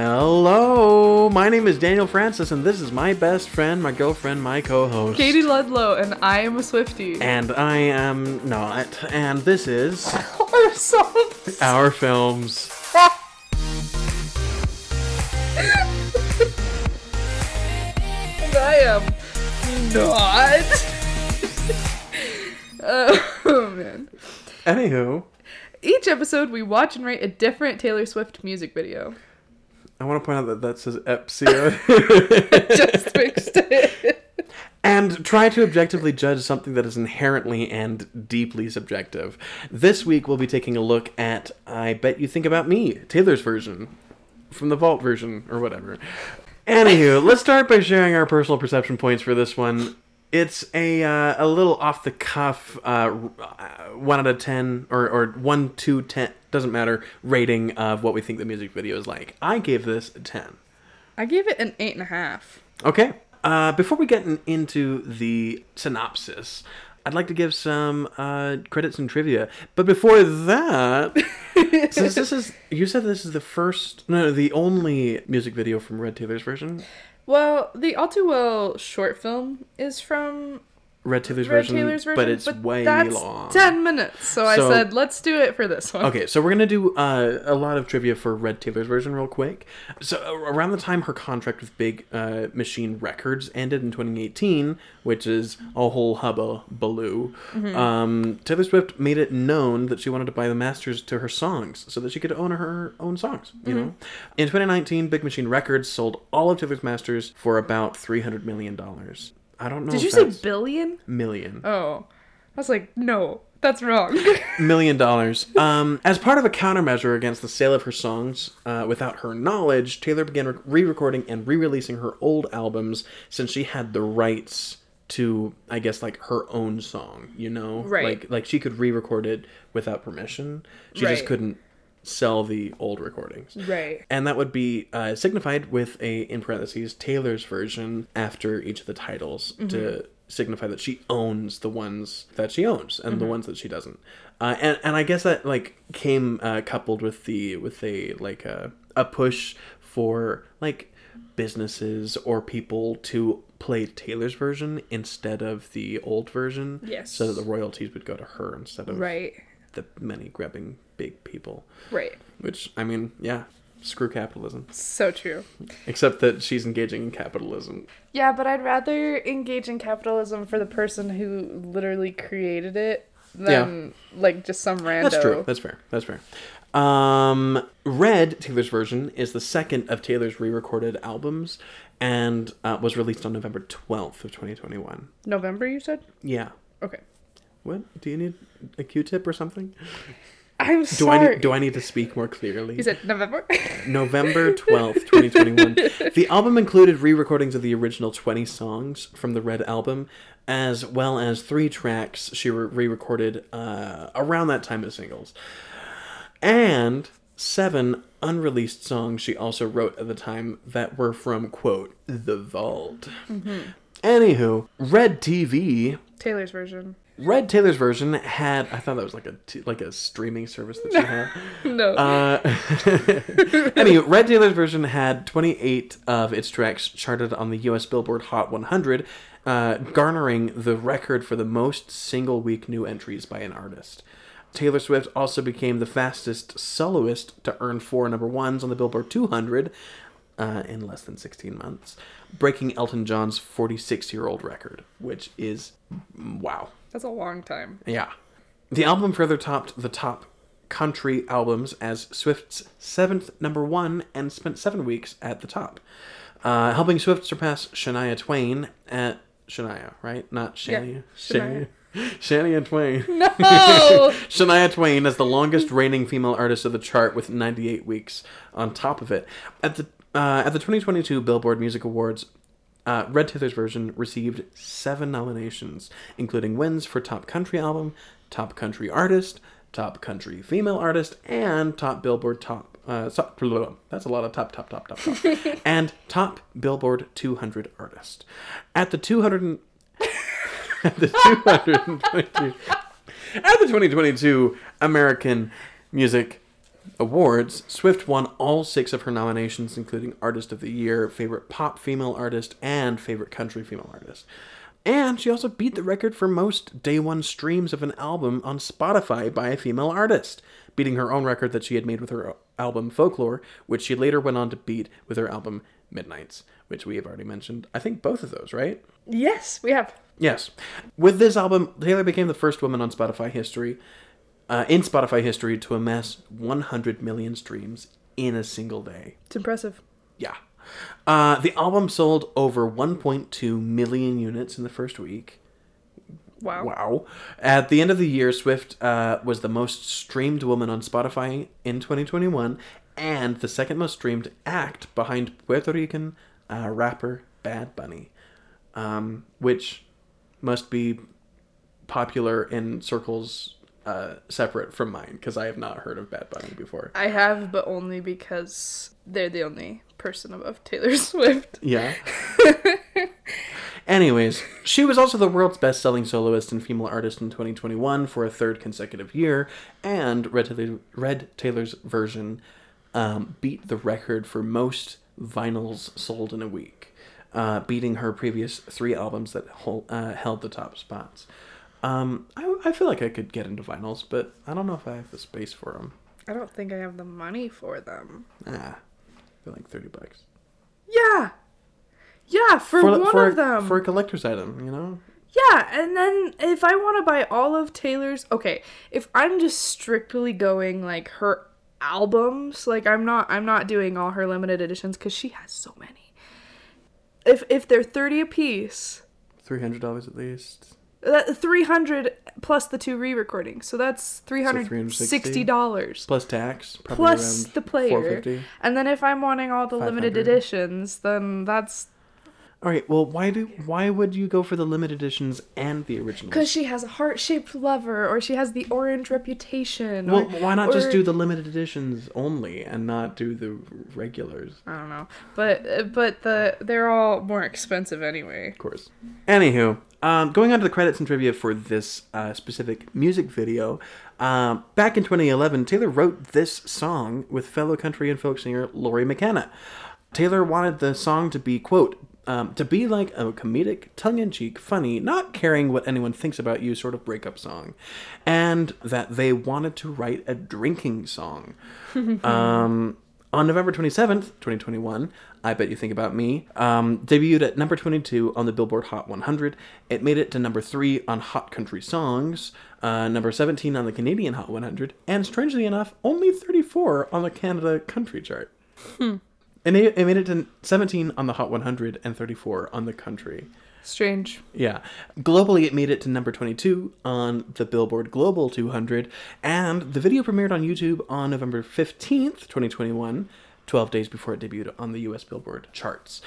Hello, my name is Daniel Francis, and this is my best friend, my girlfriend, my co-host, Katie Ludlow, and I am a Swiftie. And I am not, and this is... Our songs. Our films. And I am not. Oh, man. Anywho. Each episode, we watch and rate a different Taylor Swift music video. I want to point out that says episode. Just fixed it. And try to objectively judge something that is inherently and deeply subjective. This week we'll be taking a look at I Bet You Think About Me, Taylor's version, from the Vault version, or whatever. Anywho, let's start by sharing our personal perception points for this one. It's a little off-the-cuff 1 out of 10, or 1 to 10, doesn't matter, rating of what we think the music video is like. I gave this a 10. I gave it an 8.5. Okay. Before we get into the synopsis, I'd like to give some credits and trivia. But before that, since this is, you said this is the only music video from Red Taylor's Version? Well, the All Too Well short film is from Red Taylor's Version, but it's way long. 10 minutes, so I said, let's do it for this one. Okay, so we're going to do a lot of trivia for Red Taylor's Version real quick. So around the time her contract with Big Machine Records ended in 2018, which is a whole hubba-baloo, Taylor Swift made it known that she wanted to buy the masters to her songs so that she could own her own songs, you know? In 2019, Big Machine Records sold all of Taylor's masters for about $300 million. I don't know. Did you say billion? Million. Oh. I was like, no, that's wrong. $1 million. As part of a countermeasure against the sale of her songs, without her knowledge, Taylor began re-recording and re-releasing her old albums since she had the rights to, I guess, like, her own song, you know? Right. Like she could re-record it without permission. She just couldn't sell the old recordings. Right. And that would be signified with a, in parentheses, Taylor's version after each of the titles to signify that she owns the ones that she owns and the ones that she doesn't. And I guess that, like, came coupled with a push for, like, businesses or people to play Taylor's version instead of the old version. Yes. So that the royalties would go to her instead of... Right. The money grabbing big people. Right. Which, I mean, yeah, screw capitalism. So true. Except that she's engaging in capitalism. Yeah, but I'd rather engage in capitalism for the person who literally created it than, like, just some rando. That's true. That's fair. That's fair. Red, Taylor's Version, is the second of Taylor's re-recorded albums and was released on November 12th of 2021. November, you said? Yeah. Okay. What? Do you need a Q-tip or something? I'm sorry. Do I need to speak more clearly? You said November? November 12th, 2021. The album included re-recordings of the original 20 songs from the Red album, as well as 3 tracks she re-recorded around that time as singles. And 7 unreleased songs she also wrote at the time that were from, quote, the vault. Mm-hmm. Anywho, Red TV... Taylor's Version. Red Taylor's Version had... I thought that was like a streaming service that she had. No. Anyway, Red Taylor's Version had 28 of its tracks charted on the US Billboard Hot 100, garnering the record for the most single-week new entries by an artist. Taylor Swift also became the fastest soloist to earn 4 number ones on the Billboard 200 in less than 16 months, breaking Elton John's 46-year-old record, which is... wow. That's a long time. Yeah. The album further topped the top country albums as Swift's 7th number one and spent 7 weeks at the top, helping Swift surpass Shania Twain at... Shania, right? Not Shania? Yeah, Shania. Shania Twain. No! Shania Twain is the longest reigning female artist of the chart with 98 weeks on top of it. At the 2022 Billboard Music Awards, Red Taylor's Version received 7 nominations, including wins for Top Country Album, Top Country Artist, Top Country Female Artist, and Top Billboard Top... that's a lot of top. And Top Billboard 200 Artist. At the 2022 American Music awards, Swift won all 6 of her nominations, including Artist of the Year, Favorite Pop Female Artist, and Favorite Country Female Artist. And she also beat the record for most day one streams of an album on Spotify by a female artist, beating her own record that she had made with her album Folklore, which she later went on to beat with her album Midnights, which we have already mentioned. I think both of those, right? Yes, we have. Yes. With this album, Taylor became the first woman on Spotify history, in Spotify history, to amass 100 million streams in a single day. It's impressive. Yeah. The album sold over 1.2 million units in the first week. Wow. At the end of the year, Swift was the most streamed woman on Spotify in 2021 and the second most streamed act behind Puerto Rican rapper Bad Bunny, which must be popular in circles separate from mine, because I have not heard of Bad Bunny before. I have, but only because they're the only person above Taylor Swift. Yeah. Anyways, she was also the world's best-selling soloist and female artist in 2021 for a third consecutive year, and Red Taylor's Version beat the record for most vinyls sold in a week, beating her previous 3 albums that held the top spots. I feel like I could get into vinyls, but I don't know if I have the space for them. I don't think I have the money for them. They're like $30. Yeah. Yeah, for one of them. For a collector's item, you know? Yeah, and then if I want to buy all of Taylor's... Okay, if I'm just strictly going, like, her albums, like, I'm not doing all her limited editions, because she has so many. If they're 30 apiece... $300 at least. 300 plus the 2 re-recordings, so that's $360 plus tax, plus the player. And then if I'm wanting all the limited editions, then that's... All right. Well, why would you go for the limited editions and the originals? Because she has a heart-shaped lover, or she has the orange reputation. Well, why not just do the limited editions only and not do the regulars? I don't know, but they're all more expensive anyway. Of course. Anywho, going on to the credits and trivia for this specific music video. Back in 2011, Taylor wrote this song with fellow country and folk singer Lori McKenna. Taylor wanted the song to be, quote, to be like a comedic, tongue-in-cheek, funny, not caring what anyone thinks about you sort of breakup song. And that they wanted to write a drinking song. On November 27th, 2021, I Bet You Think About Me debuted at number 22 on the Billboard Hot 100. It made it to number 3 on Hot Country Songs, number 17 on the Canadian Hot 100, and strangely enough, only 34 on the Canada Country Chart. And it made it to 17 on the Hot 100 and 34 on the country. Strange. Yeah. Globally, it made it to number 22 on the Billboard Global 200. And the video premiered on YouTube on November 15th, 2021, 12 days before it debuted on the US Billboard charts.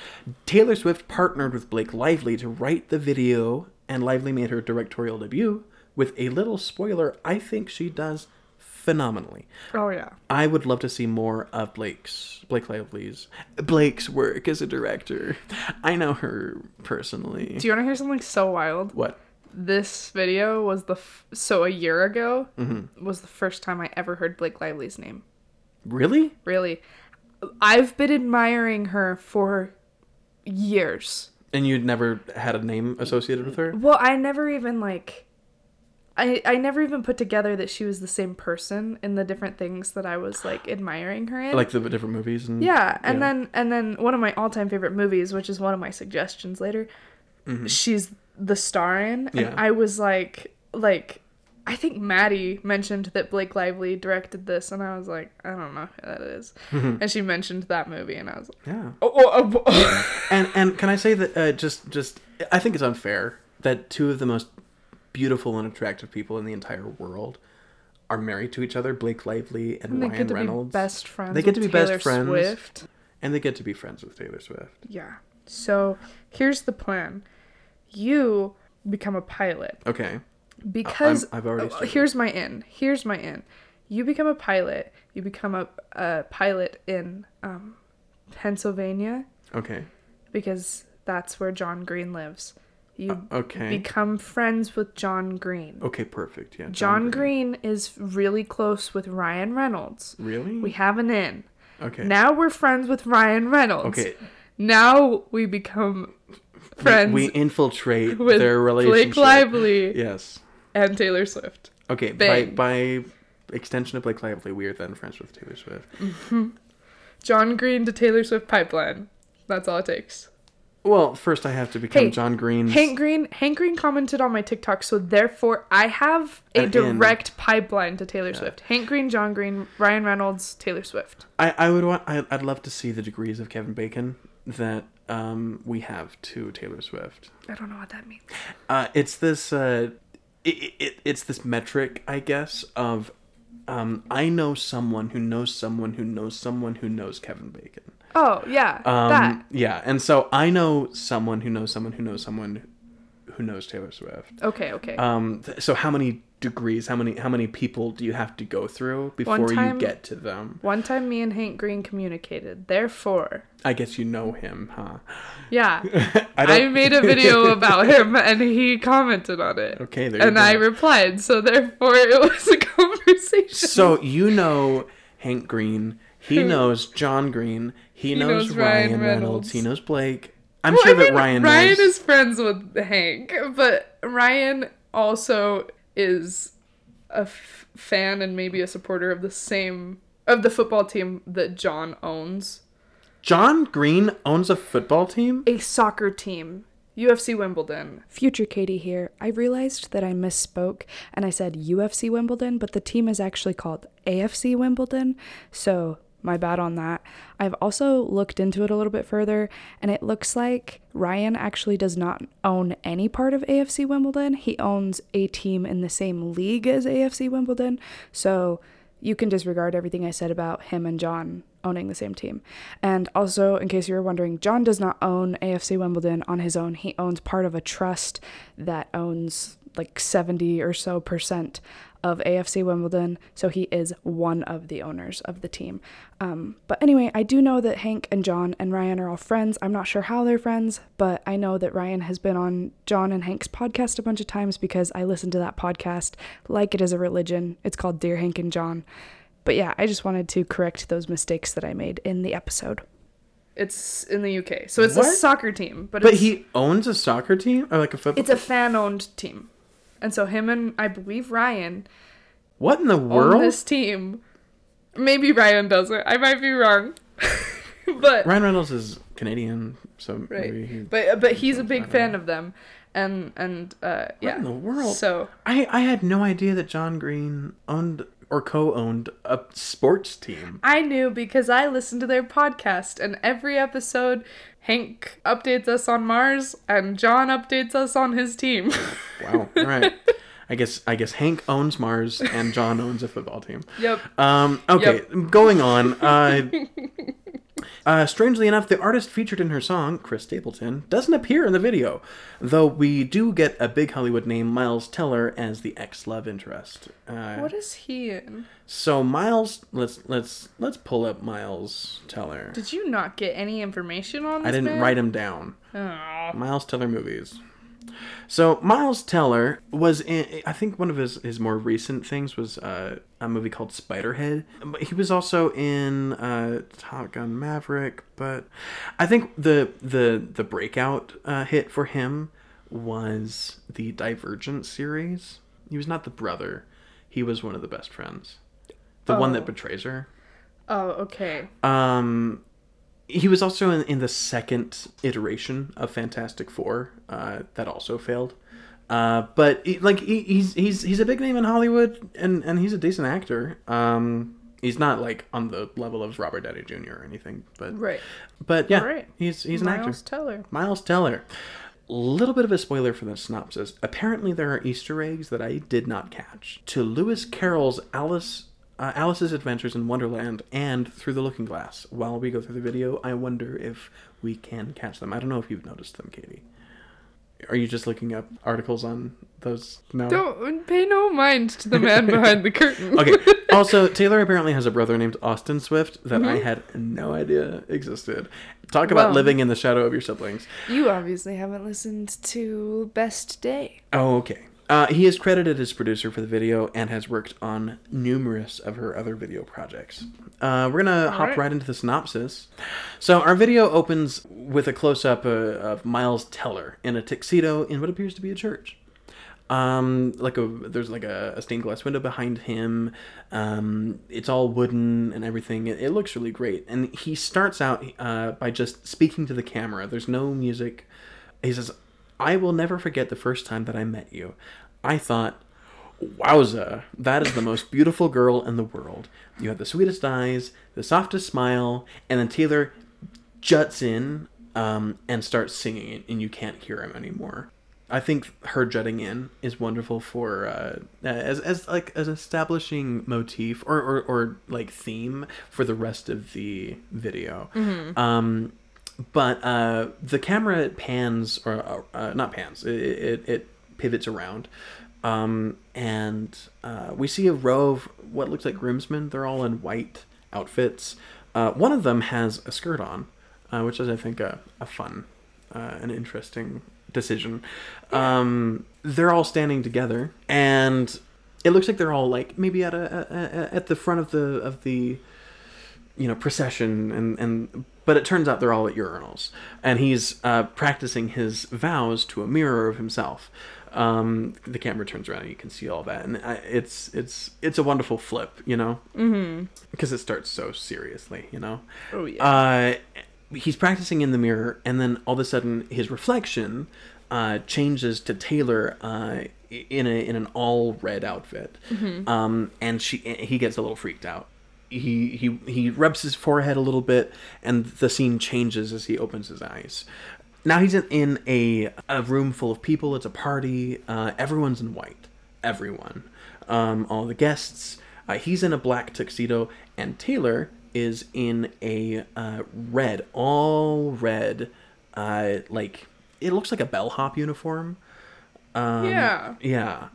Taylor Swift partnered with Blake Lively to write the video, and Lively made her directorial debut with a little spoiler. I think she does phenomenally. Oh, yeah. I would love to see more of Blake Lively's work as a director. I know her personally. Do you want to hear something so wild? What? This video was a year ago was the first time I ever heard Blake Lively's name. Really? Really. I've been admiring her for years. And you'd never had a name associated with her? Well, I never even, like... I never even put together that she was the same person in the different things that I was, like, admiring her in. Like the different movies? Then one of my all-time favorite movies, which is one of my suggestions later, she's the star in. And I was like, I think Maddie mentioned that Blake Lively directed this, and I was like, I don't know who that is. And she mentioned that movie, and I was like, yeah. Oh. And can I say that just I think it's unfair that two of the most beautiful and attractive people in the entire world are married to each other, Blake Lively and Ryan Reynolds. They get to be best friends with Taylor Swift. And they get to be friends with Taylor Swift. Yeah. So here's the plan. You become a pilot. Okay. Because I've already started. Here's my in. You become a pilot. You become a pilot in Pennsylvania. Okay. Because that's where John Green lives. You become friends with John Green. Okay, perfect. Yeah. John Green is really close with Ryan Reynolds. Really? We have an in. Okay. Now we're friends with Ryan Reynolds. Okay. Now we become friends. We infiltrate with their relationship. Blake Lively. Yes. And Taylor Swift. Okay. By extension of Blake Lively, we are then friends with Taylor Swift. Mm-hmm. John Green to Taylor Swift pipeline. That's all it takes. Well, first I have to become John Green's... Hank Green commented on my TikTok, so therefore I have a direct pipeline to Taylor Swift. Hank Green, John Green, Ryan Reynolds, Taylor Swift. I'd love to see the degrees of Kevin Bacon that we have to Taylor Swift. I don't know what that means. It's this metric, I guess, of I know someone who knows someone who knows someone who knows Kevin Bacon. Oh, yeah, that. Yeah, and so I know someone who knows someone who knows someone who knows Taylor Swift. Okay. So how many degrees, how many people do you have to go through before you get to them? One time me and Hank Green communicated, therefore... I guess you know him, huh? Yeah. I made a video about him, and he commented on it. Okay, there you go. And I replied, so therefore it was a conversation. So you know Hank Green... He knows John Green. He knows Ryan Reynolds. He knows Blake. Ryan is friends with Hank, but Ryan also is a fan and maybe a supporter of the football team that John owns. John Green owns a football team? A soccer team. UFC Wimbledon. Future Katie here. I realized that I misspoke and I said UFC Wimbledon, but the team is actually called AFC Wimbledon, so... my bad on that. I've also looked into it a little bit further, and it looks like Ryan actually does not own any part of AFC Wimbledon. He owns a team in the same league as AFC Wimbledon, so you can disregard everything I said about him and John owning the same team. And also, in case you were wondering, John does not own AFC Wimbledon on his own. He owns part of a trust that owns like 70 or so percent of AFC Wimbledon, so he is one of the owners of the team. But anyway, I do know that Hank and John and Ryan are all friends. I'm not sure how they're friends, but I know that Ryan has been on John and Hank's podcast a bunch of times because I listen to that podcast like it is a religion. It's called Dear Hank and John. But yeah, I just wanted to correct those mistakes that I made in the episode. It's in the UK, so it's a soccer team. But he owns a soccer team? Or like a football team? It's a fan-owned team. And so him and, I believe, Ryan... What in the world? ...on this team. Maybe Ryan doesn't. I might be wrong. But Ryan Reynolds is Canadian, so right. Maybe he... But he's a big fan of them. And yeah. What in the world? So... I had no idea that John Green owned... or co-owned a sports team. I knew because I listened to their podcast, and every episode Hank updates us on Mars and John updates us on his team. Wow. All right. I guess Hank owns Mars and John owns a football team. Yep. Okay, yep. Going on. Strangely enough, the artist featured in her song, Chris Stapleton, doesn't appear in the video, though we do get a big Hollywood name, Miles Teller, as the ex-love interest. What is he in? So Miles, let's pull up Miles Teller. Did you not get any information on this? I didn't write him down. Aww. Miles Teller movies. So Miles Teller was in, I think one of his more recent things was a movie called Spiderhead. He was also in Top Gun Maverick, but I think the breakout hit for him was the Divergent series. He was not the brother. He was one of the best friends. The one that betrays her. Oh, okay. He was also in the second iteration of Fantastic Four, that also failed. But he's a big name in Hollywood, and he's a decent actor. He's not like on the level of Robert Downey Jr. or anything, but right. But yeah, right. He's an actor. Miles Teller. Miles Teller. A little bit of a spoiler for the synopsis. Apparently, there are Easter eggs that I did not catch to Lewis Carroll's Alice's Adventures in Wonderland and Through the Looking Glass. While we go through the video, I wonder if we can catch them. I don't know if you've noticed them, Katie. Are you just looking up articles on those? No. Don't pay no mind to the man behind the curtain. Okay. Also, Taylor apparently has a brother named Austin Swift that I had no idea existed. Talk about living in the shadow of your siblings. You obviously haven't listened to Best Day. Oh, okay. He is credited as producer for the video and has worked on numerous of her other video projects. We're going to hop right into the synopsis. So our video opens with a close-up of Miles Teller in a tuxedo in what appears to be a church. There's like a stained glass window behind him. It's all wooden and everything. It looks really great. And he starts out by just speaking to the camera. There's no music. He says, "I will never forget the first time that I met you. I thought, wowza, that is the most beautiful girl in the world. You have the sweetest eyes, the softest smile." And then Taylor juts in and starts singing it, and you can't hear him anymore. I think her jutting in is wonderful for as an establishing motif or like theme for the rest of the video. Mm-hmm. But the camera pans, or not pans, it pivots around. And we see a row of what looks like groomsmen. They're all in white outfits. One of them has a skirt on, which is, I think, a fun and interesting decision. Yeah. They're all standing together, and it looks like they're all, like, maybe at at the front of the procession, and but it turns out they're all at urinals, and he's practicing his vows to a mirror of himself. The camera turns around and you can see all that, and it's a wonderful flip, mm-hmm. because it starts so seriously, Oh yeah. He's practicing in the mirror, and then all of a sudden his reflection changes to Taylor in an all red outfit, mm-hmm. And he gets a little freaked out. He rubs his forehead a little bit, and the scene changes as he opens his eyes. Now he's in a room full of people. It's a party. Everyone's in white. Everyone. All the guests. He's in a black tuxedo, and Taylor is in a red, all red, like, it looks like a bellhop uniform. Yeah. Yeah.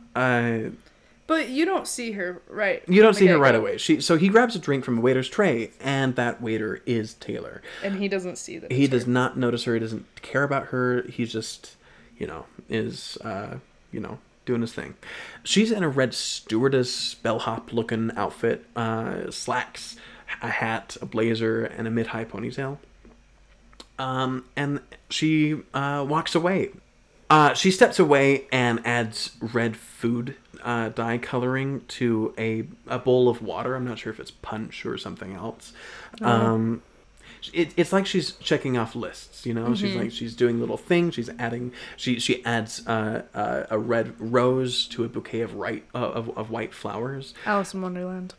But you don't see her right. You don't see her right away. So he grabs a drink from a waiter's tray, and that waiter is Taylor. And he doesn't see that. He does not notice her. He doesn't care about her. He's just, is, doing his thing. She's in a red stewardess bellhop looking outfit, slacks, a hat, a blazer, and a mid-high ponytail. And she walks away. She steps away and adds red food dye coloring to a bowl of water. I'm not sure if it's punch or something else. It's like she's checking off lists, Mm-hmm. She's doing little things. She's adding. She adds a red rose to a bouquet of white flowers. Alice in Wonderland.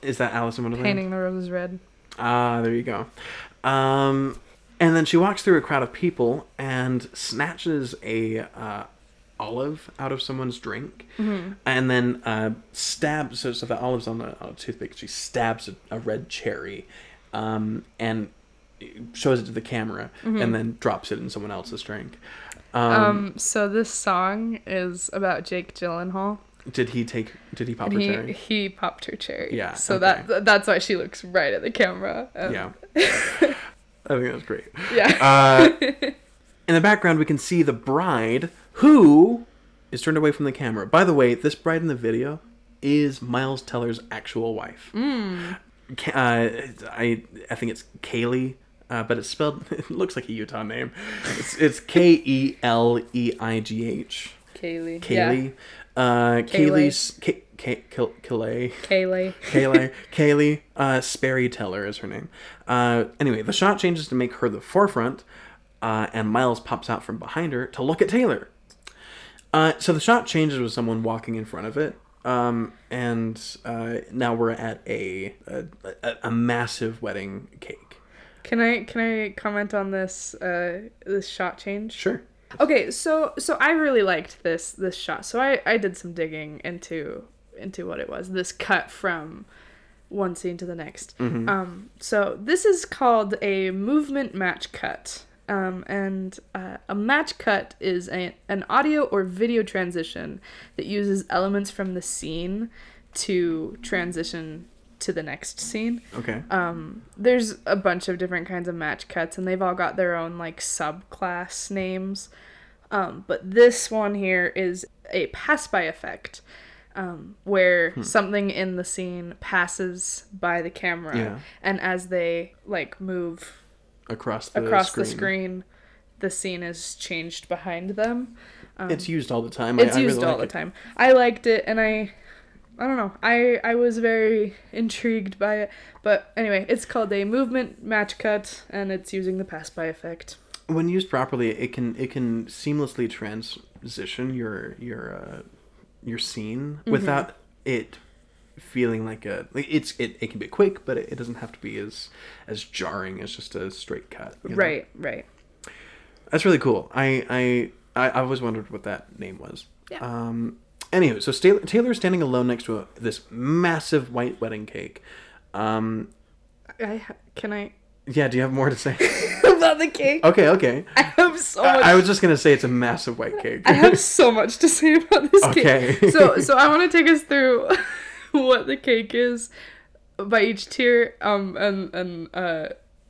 Is that Alice in Wonderland? Painting the roses red. Ah, there you go. And then she walks through a crowd of people and snatches a olive out of someone's drink, mm-hmm. and then stabs. So the olive's on a toothpick. She stabs a red cherry, and shows it to the camera, mm-hmm. and then drops it in someone else's drink. So this song is about Jake Gyllenhaal. Did he pop her cherry? He popped her cherry. Yeah. So okay. That's why she looks right at the camera. Yeah. I think that's great. Yeah. In the background, we can see the bride, who is turned away from the camera. By the way, this bride in the video is Miles Teller's actual wife. Mm. I think it's Kaylee, but it's spelled. It looks like a Utah name. It's K-E-L-E-I-G-H. Kaylee. Kaylee. Yeah. Kaylee's. Kaylee Sperry-Teller is her name. Anyway, the shot changes to make her the forefront, and Miles pops out from behind her to look at Taylor. So the shot changes with someone walking in front of it, and now we're at a massive wedding cake. Can I comment on this shot change? Sure. Okay, so I really liked this shot. So I did some digging into what it was, this cut from one scene to the next. Mm-hmm. So this is called a movement match cut. A match cut is an audio or video transition that uses elements from the scene to transition to the next scene. Okay. There's a bunch of different kinds of match cuts, and they've all got their own, like, subclass names. But this one here is a pass-by effect, where something in the scene passes by the camera. Yeah. And as they, like, move across the screen, the scene is changed behind them. It's used all the time. It's used all the time. I liked it, and I don't know. I was very intrigued by it. But anyway, it's called a movement match cut, and it's using the pass-by effect. When used properly, it can seamlessly transition your scene without it feeling like it can be quick, but it doesn't have to be as jarring as just a straight cut. Right. That's really cool. I always wondered what that name was. Yeah. Anywho, so Taylor is standing alone next to this massive white wedding cake. Yeah, do you have more to say? About the cake? Okay. I was just going to say it's a massive white cake. I have so much to say about this cake. Okay. So I want to take us through what the cake is by each tier, and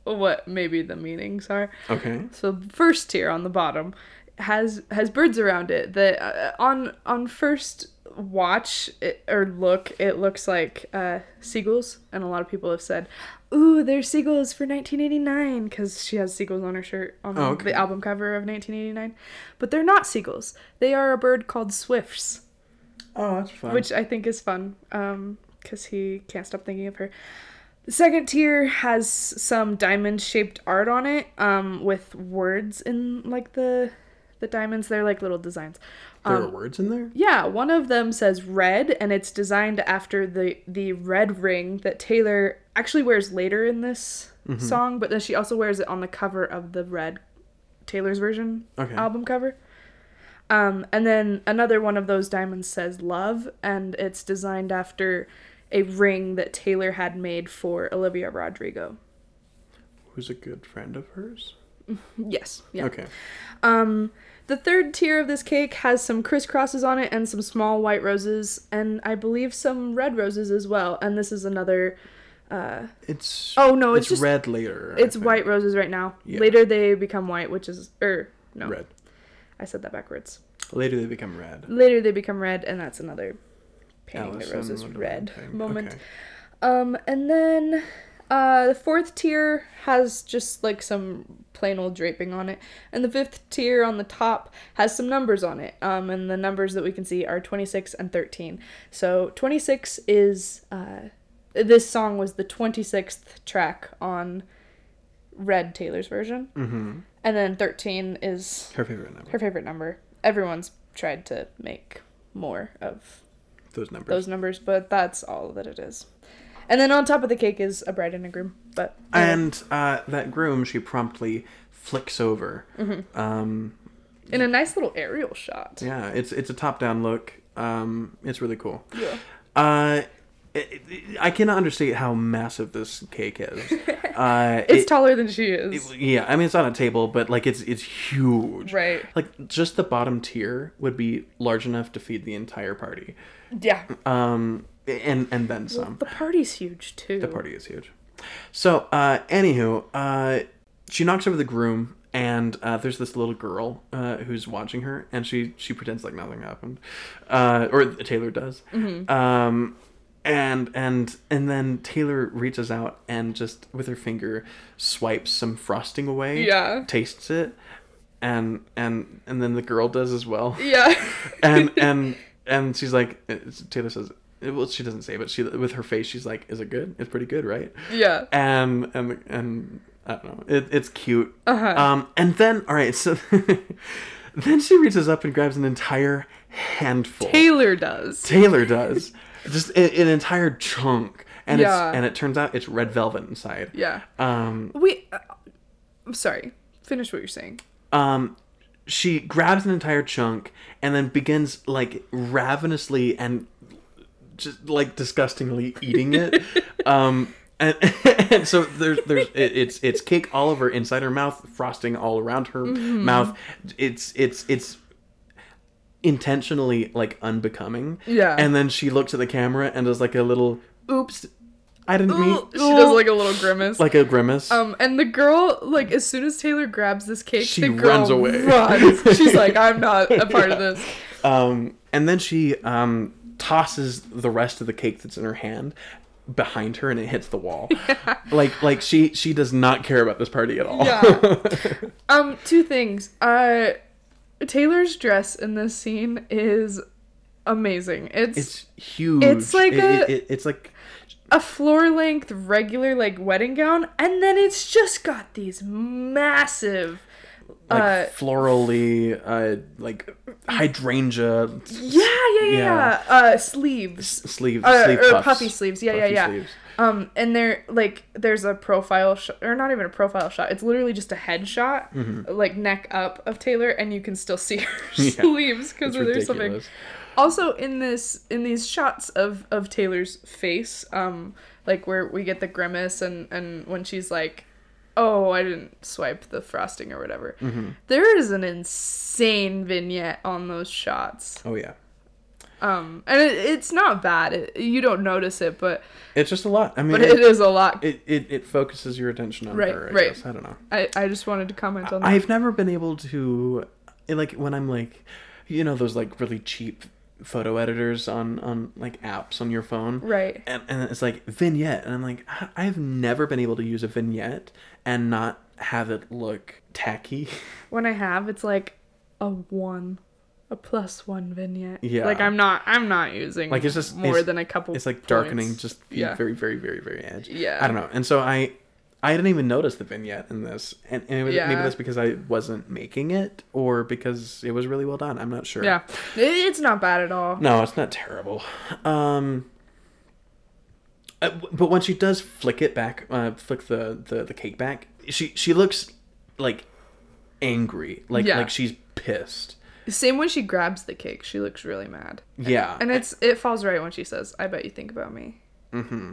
what maybe the meanings are. Okay. So the first tier on the bottom has birds around it that on first watch it looks like seagulls, and a lot of people have said, "Ooh, they're seagulls for 1989," because she has seagulls on her shirt on the album cover of 1989. But they're not seagulls. They are a bird called swifts. Oh, that's fun. Which I think is fun, because he can't stop thinking of her. The second tier has some diamond-shaped art on it, with words in, like, the diamonds. They're like little designs. There are words in there? Yeah, one of them says red, and it's designed after the red ring that Taylor actually wears later in this song, but then she also wears it on the cover of the Red Taylor's Version album cover. And then another one of those diamonds says love, and it's designed after a ring that Taylor had made for Olivia Rodrigo, who's a good friend of hers. Yes. Yeah. Okay. The third tier of this cake has some crisscrosses on it and some small white roses, and I believe some red roses as well. And this is another. It's just red later. It's white roses right now. Yeah. Later they become white, which is no red. I said that backwards. Later they become red, and that's another painting Alice the roses red moment. Okay. And then the fourth tier has just, like, some plain old draping on it. And the fifth tier on the top has some numbers on it. And the numbers that we can see are 26 and 13. So 26 is... this song was the 26th track on Red Taylor's Version. Mm-hmm. And then 13 is... Her favorite number. Everyone's tried to make more of those numbers, but that's all that it is. And then on top of the cake is a bride and a groom. But anyway. And that groom she promptly flicks over. Mm-hmm. In a nice little aerial shot. Yeah, it's a top-down look. It's really cool. Yeah. I cannot understate how massive this cake is. It's taller than she is. I mean, it's on a table, but, like, it's huge. Right. Like, just the bottom tier would be large enough to feed the entire party. Yeah. And then some. Well, the party's huge, too. So, anywho, she knocks over the groom, and there's this little girl who's watching her, and she pretends like nothing happened. Or Taylor does. Mm-hmm. And then Taylor reaches out and just with her finger swipes some frosting away. Yeah. Tastes it, and then the girl does as well. Yeah. and she's like, Taylor says, well, she doesn't say, but she with her face, she's like, "Is it good? It's pretty good, right?" Yeah. And I don't know. It's cute. And then all right, so then she reaches up and grabs an entire handful. Taylor does. Just an entire chunk, and it turns out it's red velvet inside. Yeah. I'm sorry. Finish what you're saying. She grabs an entire chunk and then begins, like, ravenously and just, like, disgustingly eating it. And so it's cake all over inside her mouth, frosting all around her mm-hmm. mouth. It's intentionally like unbecoming. Yeah. And then she looks at the camera and does like a little oops. I didn't mean. She does like a little grimace. Like a grimace. And the girl, like, as soon as Taylor grabs this cake, she runs away. She's like, I'm not a part of this. And then she tosses the rest of the cake that's in her hand behind her, and it hits the wall. Yeah. Like she does not care about this party at all. Yeah. Two things. Taylor's dress in this scene is amazing. It's huge. It's like a floor-length, regular, like, wedding gown, and then it's just got these massive... like, florally, like, hydrangea... Yeah. Sleeves. Or puffy sleeves. Yeah. Sleeves. And they're, like, there's a profile shot, or not even a profile shot, it's literally just a head shot, mm-hmm. like, neck up of Taylor, and you can still see her sleeves, because there's something... Also, in these shots of Taylor's face, like where we get the grimace and when she's like, oh, I didn't swipe the frosting or whatever. Mm-hmm. There is an insane vignette on those shots. Oh, yeah. And it's not bad. You don't notice it, but... It's just a lot. I mean, but it is a lot. It focuses your attention on her, I guess. I don't know. I just wanted to comment on that. I've never been able to... Like, when I'm like... You know, those, like, really cheap... photo editors on like apps on your phone, right? And it's like vignette, and I'm like, I've never been able to use a vignette and not have it look tacky. When I have, it's like a +1 vignette. Yeah, like I'm not using like it's just more than a couple. It's like points. Darkening just the very very very very edge. Yeah, I don't know. And so I didn't even notice the vignette in this, and it was, maybe that's because I wasn't making it, or because it was really well done. I'm not sure. Yeah, it's not bad at all. No, it's not terrible. But when she does flick the cake back, she looks like angry, like she's pissed. Same when she grabs the cake, she looks really mad. Yeah, and it falls right when she says, "I bet you think about me." Mm-hmm.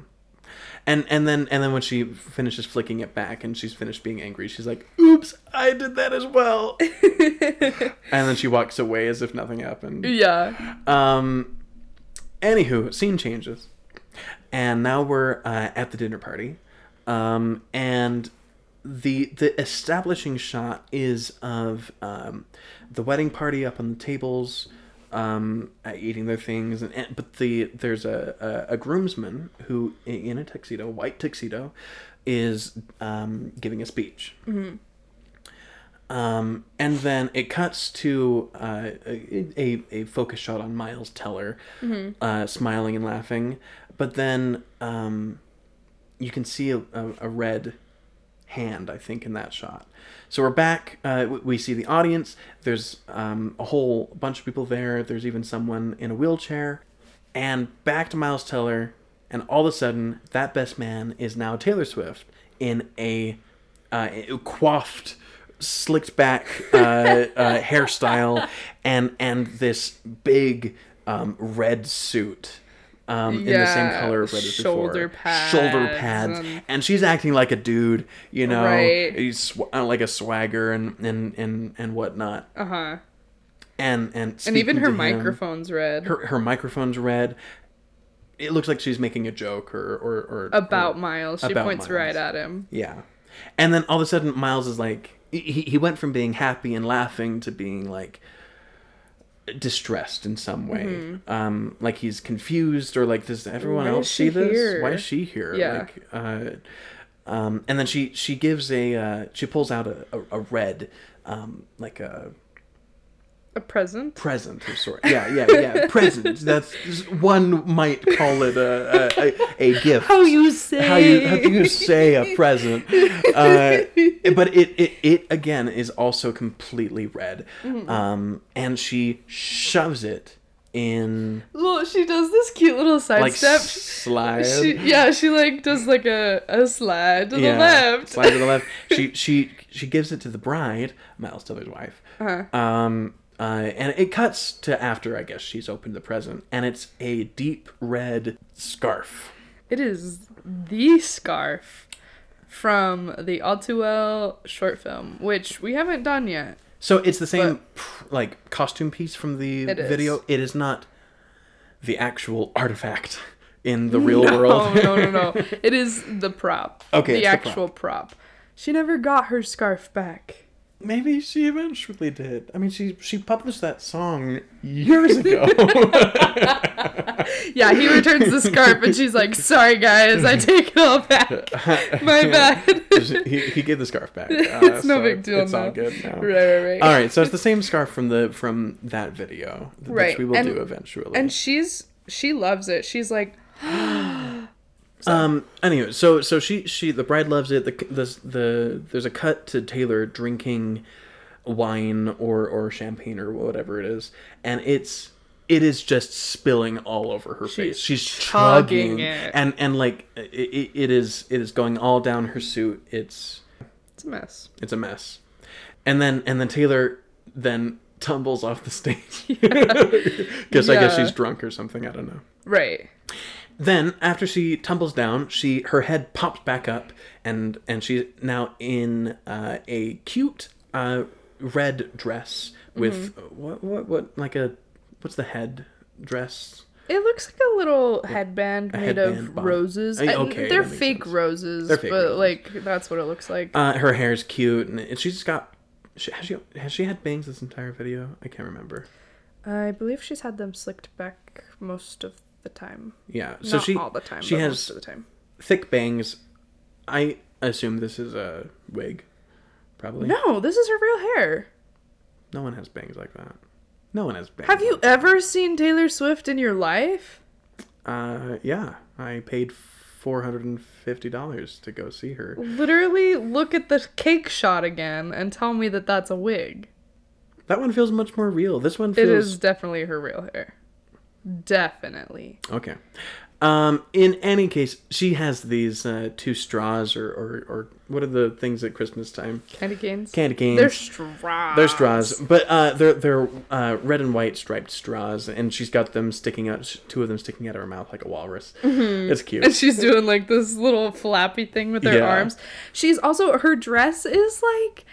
And then when she finishes flicking it back and she's finished being angry, she's like, oops, I did that as well. And then she walks away as if nothing happened. Yeah. Anywho, scene changes. And now we're at the dinner party. And the establishing shot is of the wedding party up on the tables. Eating their things, but there's a groomsman who, in a white tuxedo, is giving a speech. Mm-hmm. And then it cuts to a focus shot on Miles Teller, mm-hmm. Smiling and laughing. But then you can see a red hand, I think, in that shot. So we're back, we see the audience, there's a whole bunch of people there, there's even someone in a wheelchair, and back to Miles Teller, and all of a sudden, that best man is now Taylor Swift in a coiffed, slicked back hairstyle, and this big red suit. In the same color of red as before. Shoulder pads. And she's acting like a dude, you know, right. Like a swagger and whatnot. Uh-huh. And even her microphone's red. Her microphone's red. It looks like she's making a joke or about Miles. She points right at him. Yeah. And then all of a sudden Miles is like, he went from being happy and laughing to being like, distressed in some way, mm-hmm. Like he's confused, or like, does everyone else see this? Why is she here? Yeah. Like, and then she gives she pulls out a red, like a present of sort. Yeah. Present. That's one might call it a gift. How you say a present. But it again is also completely red. Mm-hmm. And she shoves it in. Well, she does this cute little side step. Slide. She like does like a slide to the left. Slide to the left. She gives it to the bride, Miles Teller's wife. Uh-huh. And it cuts to after, I guess, she's opened the present. And it's a deep red scarf. It is the scarf from the All Too Well short film, which we haven't done yet. So it's the same like costume piece from the video. It is not the actual artifact in the real world. No. It is the prop. Okay, the actual prop. She never got her scarf back. Maybe she eventually did. I mean, she published that song years ago. Yeah, he returns the scarf, and she's like, "Sorry, guys, I take it all back. My bad." He gave the scarf back. It's no big deal. It's all good now. Right. All right, so it's the same scarf from that video, which we will do eventually. And she loves it. She's like. Anyway, so she the bride loves it. There's a cut to Taylor drinking wine or champagne or whatever it is, and it is just spilling all over her face. She's chugging it, and like it is going all down her suit. It's a mess. It's a mess. And then Taylor then tumbles off the stage because I guess she's drunk or something. I don't know. Right. Then, after she tumbles down, her head pops back up, and she's now in a cute red dress with what like a what's the head dress? It looks like a little headband made of roses. Okay, they're fake roses, but like that's what it looks like. Her hair is cute, and she's got has she had bangs this entire video? I can't remember. I believe she's had them slicked back most of the time. Yeah. So she has most of the time thick bangs. I assume this is a wig, probably. No, this is her real hair. No one has bangs like that. Have you ever seen Taylor Swift in your life? Yeah. I paid $450 to go see her. Literally look at the cake shot again and tell me that that's a wig. That one feels much more real. This one feels... It is definitely her real hair. Definitely. Okay. In any case, she has these two straws or what are the things at Christmas time? Candy canes. They're straws. But they're red and white striped straws, and she's got them sticking out, two of them sticking out of her mouth like a walrus. Mm-hmm. It's cute. And she's doing like this little flappy thing with her arms. She's also, her dress is like,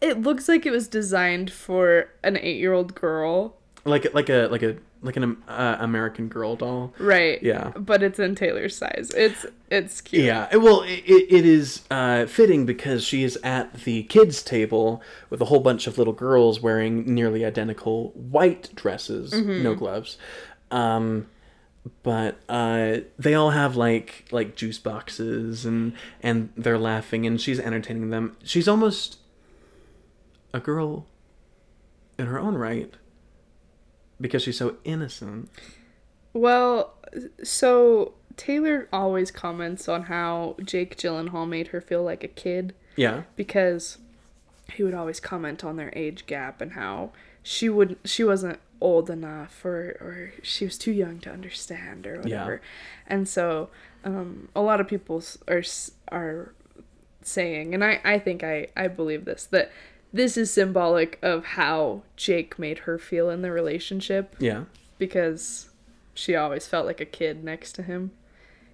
it looks like it was designed for an 8-year-old girl. Like an American Girl doll. Right. Yeah. But it's in Taylor's size. It's cute. Yeah. Well, it is fitting because she is at the kids' table with a whole bunch of little girls wearing nearly identical white dresses, no gloves. But they all have like juice boxes and they're laughing and she's entertaining them. She's almost a girl in her own right. Because she's so innocent. Well, so Taylor always comments on how Jake Gyllenhaal made her feel like a kid. Yeah. Because he would always comment on their age gap and how she wasn't old enough or she was too young to understand or whatever. Yeah. And so a lot of people are saying, and I think I believe this, that this is symbolic of how Jake made her feel in the relationship. Yeah. Because she always felt like a kid next to him.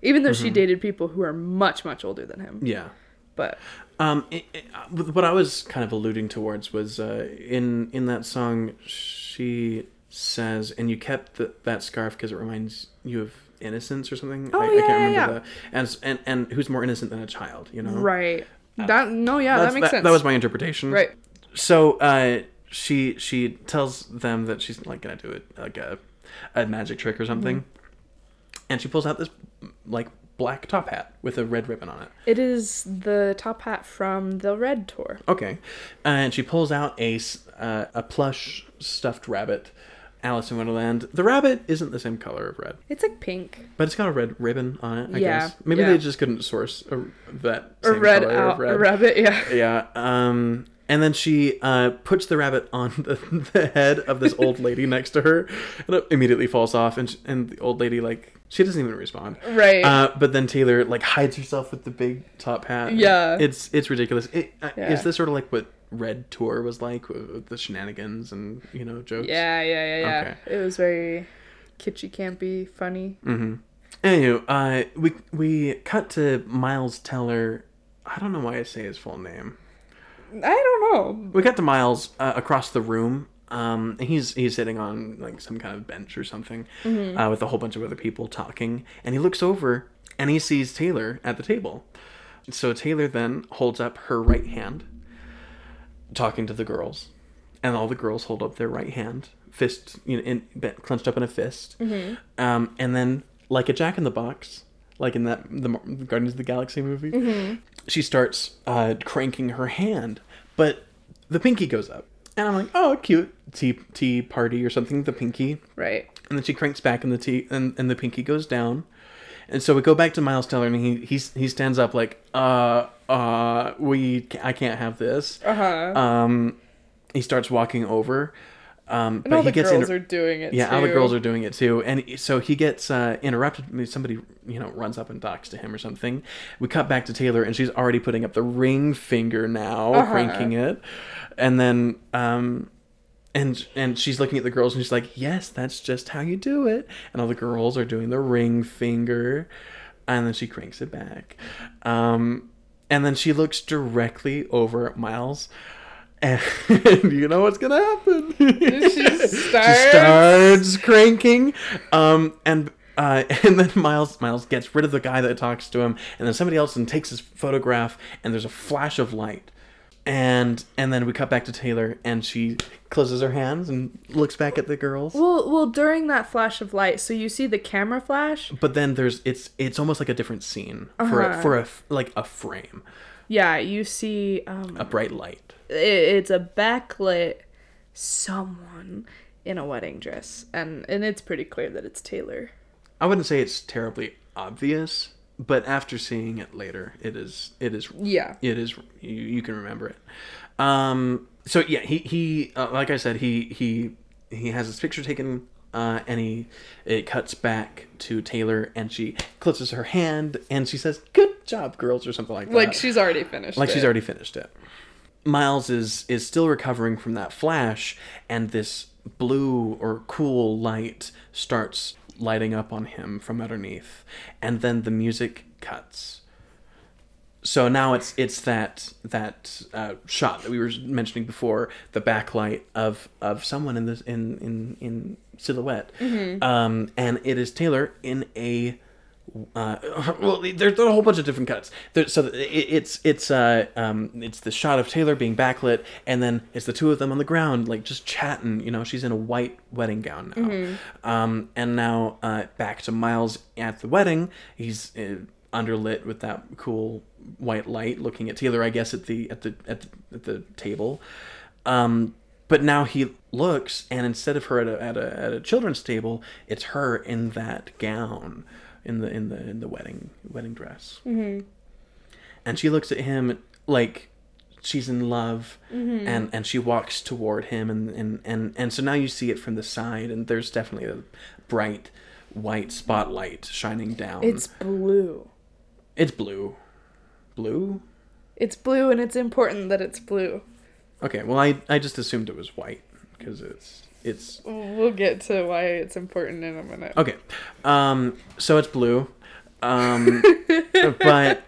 Even though she dated people who are much, much older than him. Yeah. But... what I was kind of alluding towards was in that song, she says, and you kept that scarf because it reminds you of innocence or something. Oh, I can't remember that. And who's more innocent than a child, you know? Right. That makes sense. That was my interpretation. Right. So she tells them that she's like gonna do it like a magic trick or something, and she pulls out this like black top hat with a red ribbon on it. It is the top hat from the Red Tour. Okay, and she pulls out a plush stuffed rabbit, Alice in Wonderland. The rabbit isn't the same color of red. It's like pink, but it's got a red ribbon on it. I guess maybe they just couldn't source that same color of red. A rabbit. Yeah. And then she puts the rabbit on the head of this old lady next to her, and it immediately falls off. And the old lady, like, she doesn't even respond. Right. But then Taylor like hides herself with the big top hat. Yeah. It's ridiculous. Is this sort of like what Red Tour was like, with the shenanigans and, you know, jokes? Yeah. Okay. It was very kitschy, campy, funny. Mm-hmm. Anywho, we cut to Miles Teller. I don't know why I say his full name. I don't know. We cut to Miles across the room. And he's sitting on like some kind of bench or something, mm-hmm. With a whole bunch of other people talking. And he looks over and he sees Taylor at the table. So Taylor then holds up her right hand, talking to the girls, and all the girls hold up their right hand, fist, you know, clenched up in a fist. Mm-hmm. And then, like a Jack in the Box, like in the Guardians of the Galaxy movie, mm-hmm. she starts cranking her hand, but the pinky goes up. And I'm like, oh, cute tea party or something. The pinky, right? And then she cranks back, and the tea and the pinky goes down. And so we go back to Miles Teller, and he stands up like, I can't have this. Uh-huh. He starts walking over. And all the girls are doing it too. Yeah, all the girls are doing it too. And so he gets interrupted. Maybe somebody, runs up and talks to him or something. We cut back to Taylor, and she's already putting up the ring finger now, uh-huh. cranking it. And then, and she's looking at the girls, and she's like, yes, that's just how you do it. And all the girls are doing the ring finger. And then she cranks it back. And then she looks directly over at Miles. And you know what's going to happen. She starts cranking. And then Miles gets rid of the guy that talks to him. And then somebody else takes his photograph. And there's a flash of light. And then we cut back to Taylor. And she closes her hands and looks back at the girls. Well, during that flash of light. So you see the camera flash. But then it's almost like a different scene. Uh-huh. For a frame. Yeah, you see... a bright light. It's a backlit someone in a wedding dress, and it's pretty clear that it's Taylor. I wouldn't say it's terribly obvious, but after seeing it later, it is you can remember it. So yeah, he like I said, he has his picture taken, and it cuts back to Taylor, and she clenches her hand, and she says, "Good job, girls," or something like that. She's already finished it. Miles is still recovering from that flash, and this blue or cool light starts lighting up on him from underneath, and then the music cuts. So now it's that shot that we were mentioning before, the backlight of someone in silhouette, mm-hmm. And it is Taylor in a. There's a whole bunch of different cuts. It's the shot of Taylor being backlit, and then it's the two of them on the ground, like just chatting. She's in a white wedding gown now, mm-hmm. And now back to Miles at the wedding. He's underlit with that cool white light, looking at Taylor, I guess, at the table. But now he looks, and instead of her at a children's table, it's her in that gown. In the wedding dress, mm-hmm. and she looks at him like she's in love, mm-hmm. and she walks toward him, and so now you see it from the side, and there's definitely a bright white spotlight shining down. It's blue. It's blue, and it's important that it's blue. Okay, well, I just assumed it was white because it's. We'll get to why it's important in a minute. Okay. So it's blue. But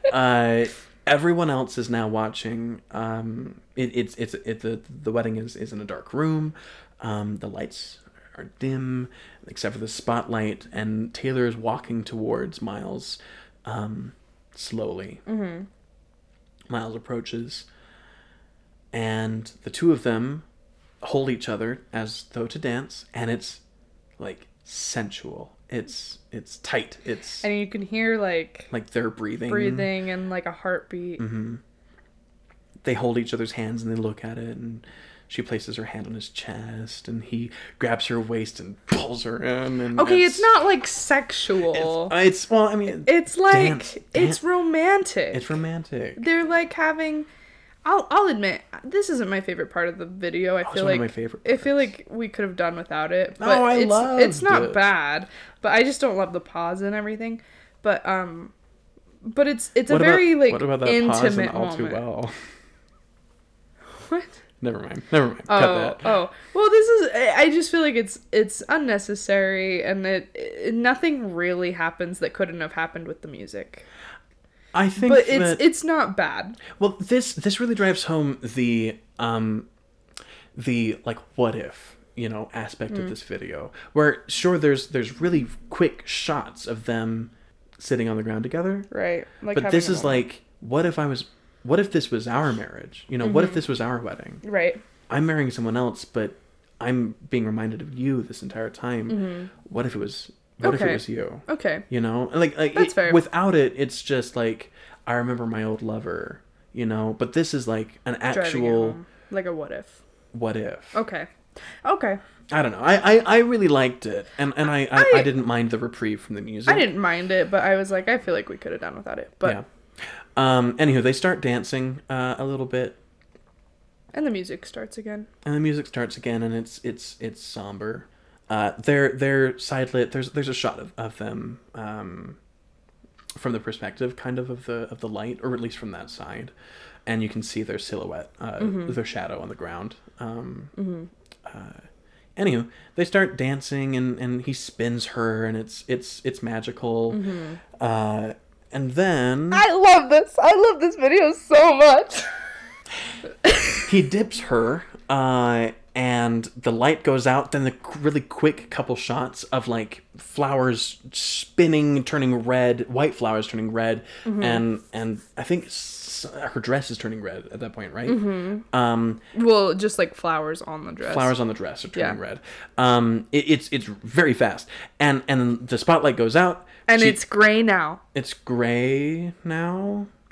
everyone else is now watching. The wedding is in a dark room. The lights are dim, except for the spotlight. And Taylor is walking towards Miles slowly. Mm-hmm. Miles approaches. And the two of them... hold each other as though to dance, and it's like sensual, it's tight, it's, and you can hear like they're breathing and like a heartbeat, mm-hmm. They hold each other's hands, and they look at it, and she places her hand on his chest, and he grabs her waist and pulls her in, and okay, it's not like sexual, it's well, I mean, it's like dance. it's romantic. They're like having, I'll admit, this isn't my favorite part of the video. I feel like we could have done without it. But it's not bad, but I just don't love the pause and everything. But it's a very intimate moment. What about that pause in All Too Well? What? Never mind. Cut that. Oh, well, this is, I just feel like it's unnecessary, and nothing really happens that couldn't have happened with the music. I think, but it's not bad. Well, this really drives home the like what if, you know, aspect of this video, where sure there's really quick shots of them sitting on the ground together, right? Like, but this is like, what if this was our marriage? You know, what if this was our wedding? Right. I'm marrying someone else, but I'm being reminded of you this entire time. Mm-hmm. What if it was? What if it was you? Okay. You know, like that's fair. Without it, it's just like, I remember my old lover. You know, but this is like an actual, like a what if. What if? Okay. I don't know. I really liked it, and I didn't mind the reprieve from the music. I didn't mind it, but I was like, I feel like we could have done without it. But. Yeah. Anywho, they start dancing a little bit, and the music starts again. And it's somber. They're side lit. There's a shot of them from the perspective, kind of the light, or at least from that side, and you can see their silhouette, their shadow on the ground. Anywho, they start dancing, and he spins her, and it's magical. Mm-hmm. And then... I love this. I love this video so much. He dips her, and the light goes out. Then the really quick couple shots of, like, flowers spinning, turning red, white flowers turning red, and I think her dress is turning red at that point, right? Mm-hmm. Well, just, like, flowers on the dress. Flowers on the dress are turning red. It's very fast. And the spotlight goes out. And it's gray now. The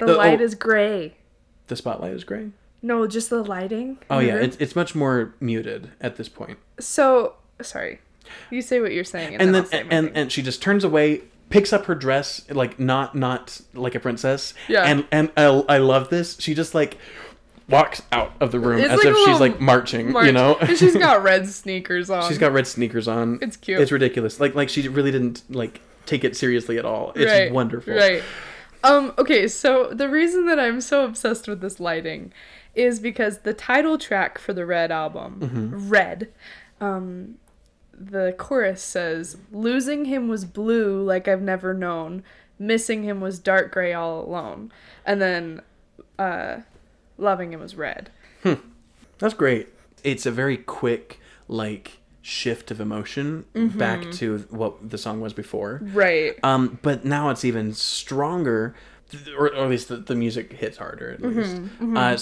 light is gray. The spotlight is gray? No, just the lighting. Oh, yeah. It's much more muted at this point. So, sorry. You say what you're saying. And she just turns away, picks up her dress, like, not like a princess. Yeah. And I love this. She just, like... walks out of the room if she's like marching, you know. And she's got red sneakers on. It's cute. It's ridiculous. Like she really didn't like take it seriously at all. It's wonderful. Right. Okay, so the reason that I'm so obsessed with this lighting is because the title track for the Red album, Red, the chorus says, "Losing him was blue like I've never known. Missing him was dark gray all alone." And then loving him was red. That's great. It's a very quick, like, shift of emotion back to what the song was before. Right. But now it's even stronger, or at least the music hits harder, at least.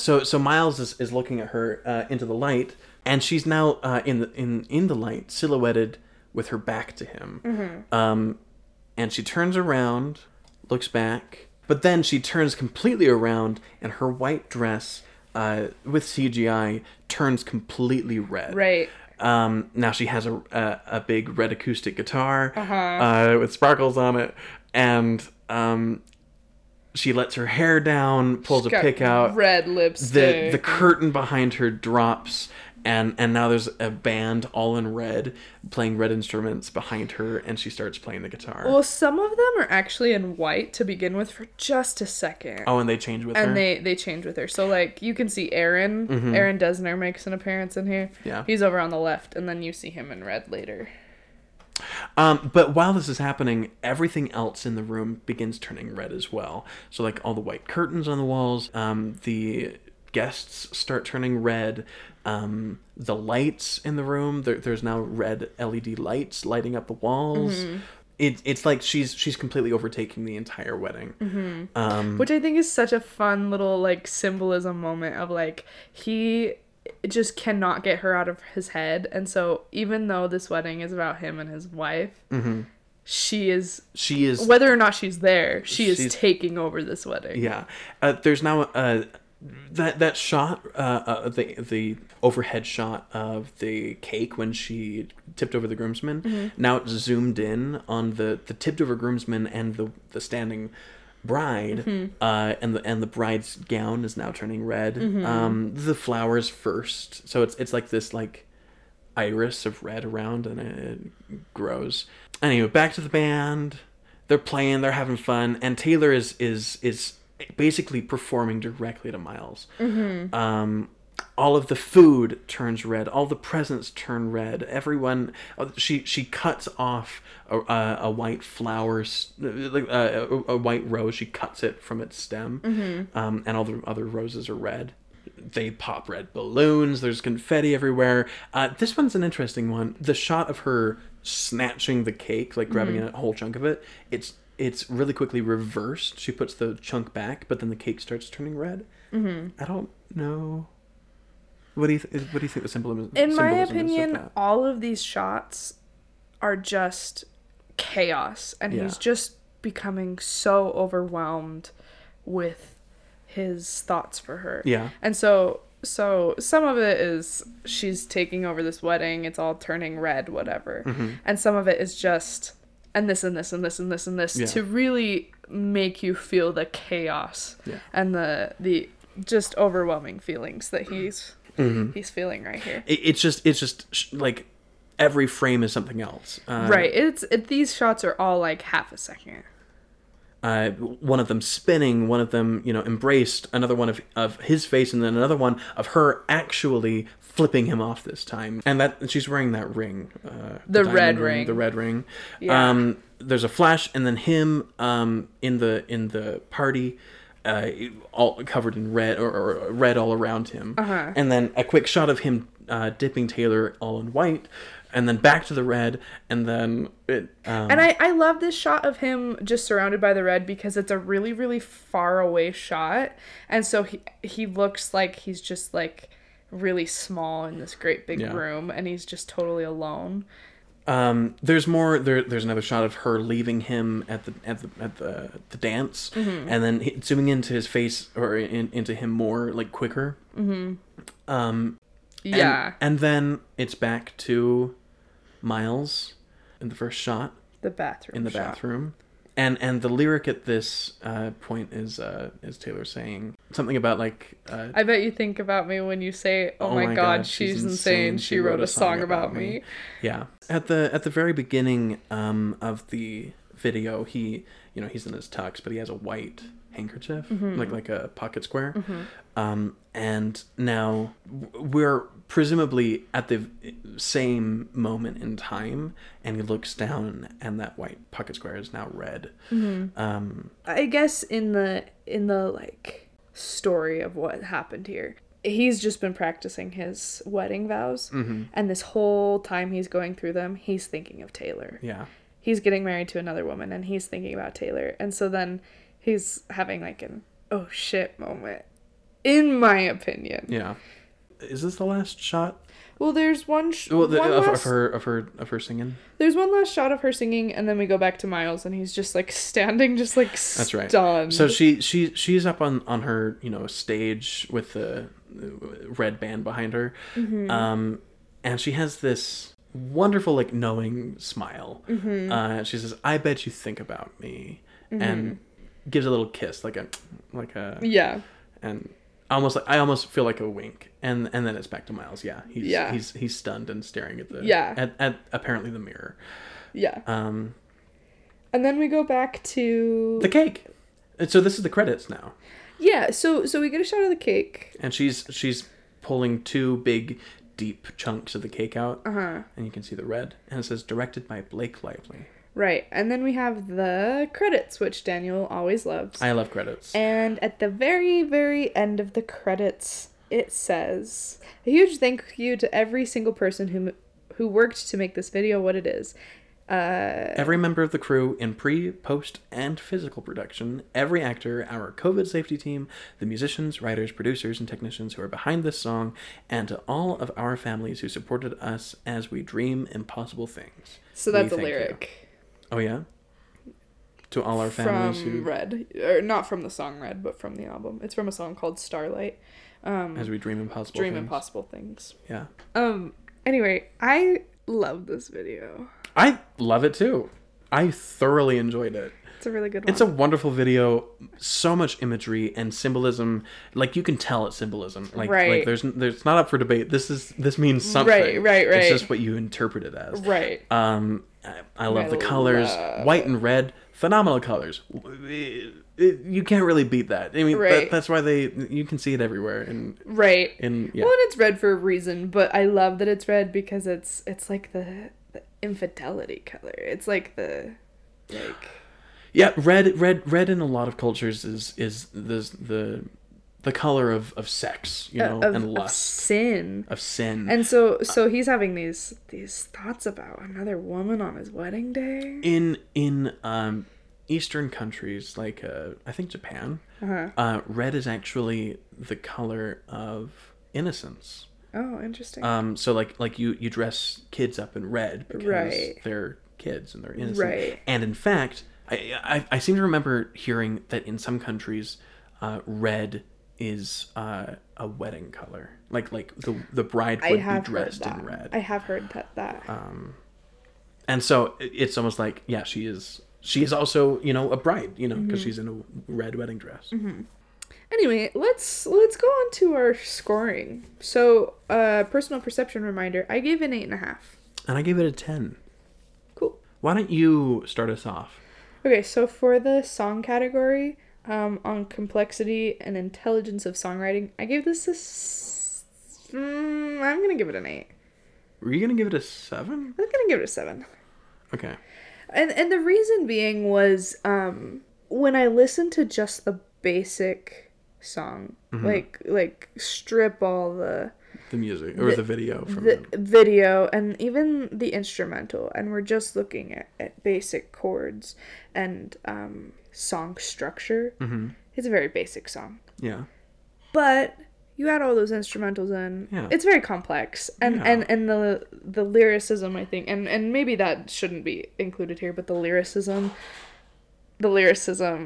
So Miles is looking at her into the light, and she's now in the light, silhouetted with her back to him. And she turns around, looks back. But then she turns completely around, and her white dress, with CGI, turns completely red. Right. Now she has a big red acoustic guitar with sparkles on it, and she lets her hair down, pulls a pick out. Red lipstick. The curtain behind her drops, and now there's a band all in red playing red instruments behind her, and she starts playing the guitar. Well, some of them are actually in white to begin with for just a second. Oh, and they change with her? And they change with her. So, like, you can see Aaron. Aaron Desner makes an appearance in here. Yeah. He's over on the left, and then you see him in red later. But while this is happening, everything else in the room begins turning red as well. So, like, all the white curtains on the walls, the guests start turning red, the lights in the room, there's now red LED lights lighting up the walls. It's like she's completely overtaking the entire wedding. Which I think is such a fun little, like, symbolism moment of, like, he just cannot get her out of his head, and so even though this wedding is about him and his wife, she is whether or not she's there, she's taking over this wedding. There's now that shot, the overhead shot of the cake when she tipped over the groomsman. Now it's zoomed in on the tipped over groomsman and the standing bride, and the bride's gown is now turning red. The flowers first, so it's like this, like, iris of red around, and it grows. Anyway, back to the band. They're playing. They're having fun, and Taylor is basically performing directly to Miles. All of the food turns red. All the presents turn red. Everyone, she cuts off a white flower, like a white rose. She cuts it from its stem, mm-hmm. And all the other roses are red. They pop red balloons. There's confetti everywhere. This one's an interesting one. The shot of her snatching the cake, like grabbing mm-hmm. a whole chunk of it. It's really quickly reversed. She puts the chunk back, but then the cake starts turning red. Mm-hmm. I don't know. What do you think the symbolism is? In my opinion, all of these shots are just chaos. And yeah. He's just becoming so overwhelmed with his thoughts for her. Yeah. And so some of it is she's taking over this wedding. It's all turning red, whatever. Mm-hmm. And some of it is just, and this and this and this and this and this, yeah. to really make you feel the chaos yeah. and the just overwhelming feelings that he's... Mm-hmm. he's feeling right here. It's just like every frame is something else. Right. These shots are all like half a second. One of them spinning, one of them, embraced, another one of his face, and then another one of her actually flipping him off this time. And that she's wearing that ring. The red ring. Yeah. There's a flash, and then him in the party. All covered in red or red all around him, uh-huh. and then a quick shot of him dipping Taylor all in white, and then back to the red, and then it. And I love this shot of him just surrounded by the red because it's a really really far away shot, and so he looks like he's just like really small in this great big yeah. room, and he's just totally alone. There's more. There's another shot of her leaving him at the dance, mm-hmm. and then zooming into his face or into him more, like quicker. Mm-hmm. Yeah. And then it's back to Miles in the first shot. The bathroom. In the bathroom, and the lyric at this point is Taylor saying something about like. I bet you think about me when you say, "Oh, my God, she's insane. She wrote a song about me." Yeah. At the very beginning of the video, he he's in his tux, but he has a white handkerchief, mm-hmm. like a pocket square. Mm-hmm. And now we're presumably at the same moment in time, and he looks down, and that white pocket square is now red. Mm-hmm. I guess in the like story of what happened here. He's just been practicing his wedding vows, mm-hmm. and this whole time he's going through them, he's thinking of Taylor. Yeah. He's getting married to another woman, and he's thinking about Taylor. And so then he's having, like, an oh, shit moment, in my opinion. Yeah. Is this the last shot? Well, there's one... Of her singing? There's one last shot of her singing, and then we go back to Miles, and he's just, like, standing, just, like, That's stunned. Right. So she's up on her, stage with the red band behind her. Mm-hmm. And she has this wonderful, like, knowing smile. Mm-hmm. She says, "I bet you think about me." Mm-hmm. And gives a little kiss, like a... Yeah. And... I almost feel like a wink, and then it's back to Miles. Yeah, he's stunned and staring at the at apparently the mirror. Yeah. And then we go back to the cake. And so this is the credits now. Yeah. So we get a shot of the cake, and she's pulling two big, deep chunks of the cake out, uh-huh. and you can see the red, and it says directed by Blake Lively. Right, and then we have the credits, which Daniel always loves. I love credits. And at the very, very end of the credits, it says, "A huge thank you to every single person who worked to make this video what it is. Every member of the crew in pre, post, and physical production, every actor, our COVID safety team, the musicians, writers, producers, and technicians who are behind this song, and to all of our families who supported us as we dream impossible things." So that's a lyric. You. Oh, yeah? To all our families who... From Red. Or not from the song Red, but from the album. It's from a song called Starlight. As we dream impossible things. Yeah. Anyway, I love this video. I love it, too. I thoroughly enjoyed it. It's a really good one. It's a wonderful video. So much imagery and symbolism. Like, you can tell it's symbolism. Like, right. Like, there's not up for debate. This means something. Right. It's just what you interpret it as. Right. I love the colors. White and red. Phenomenal colors. You can't really beat that. I mean, right. that's why you can see it everywhere. And, right. And, yeah. Well, and it's red for a reason, but I love that it's red because it's like the infidelity color. It's like the, like... Yeah, red in a lot of cultures is the color of sex, you know, and lust. Of sin. And so he's having these thoughts about another woman on his wedding day. In Eastern countries, like I think Japan, red is actually the color of innocence. Oh, interesting. So like you dress kids up in red because they're kids and they're innocent. Right. And in fact, I seem to remember hearing that in some countries, red is a wedding color. Like the bride would be dressed in red. I have heard that. And so it's almost like she is. She is also, you know, a bride, you know, because she's in a red wedding dress. Mm-hmm. Anyway, let's go on to our scoring. So, personal perception reminder, I gave it an 8.5. And I gave it a 10. Cool. Why don't you start us off? Okay, so for the song category, on complexity and intelligence of songwriting, I gave this I'm going to give it an 8. Were you going to give it a 7? I'm going to give it a 7. Okay. And the reason being was when I listened to just the basic song, like strip all the music or the video from the video and even the instrumental, and we're just looking at basic chords and song structure. Mm-hmm. It's a very basic song. Yeah. But you add all those instrumentals in. Yeah. It's very complex. And the lyricism, I think, and maybe that shouldn't be included here, but the lyricism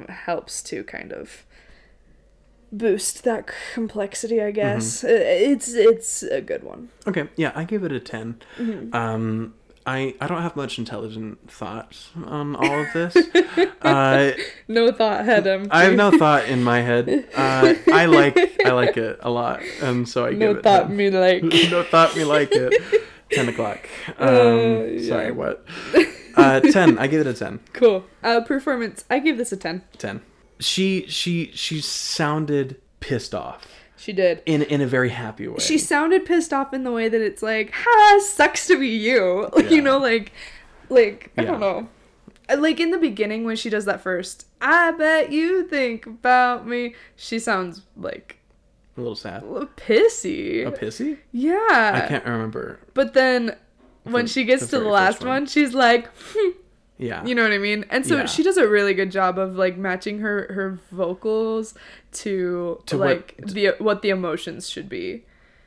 helps to kind of boost that complexity, I guess. Mm-hmm. It's a good one. Okay, yeah, I give it a 10. Mm-hmm. I don't have much intelligent thoughts on all of this. No thought head. I have no thought in my head. I like it a lot, and so I give it. No thought me like. No thought me like it. 10:00. Yeah. Sorry, what? 10. I give it a 10. Cool. Performance. I give this a 10. 10. She sounded pissed off. She did. In a very happy way. She sounded pissed off in the way that it's like, sucks to be you. Like, you know, like I don't know. Like, in the beginning when she does that first, I bet you think about me, she sounds like... A little sad. A little pissy. A pissy? Yeah. I can't remember. But then when she gets to the last one, she's like... Yeah. You know what I mean? And so she does a really good job of like matching her vocals to like what the emotions should be.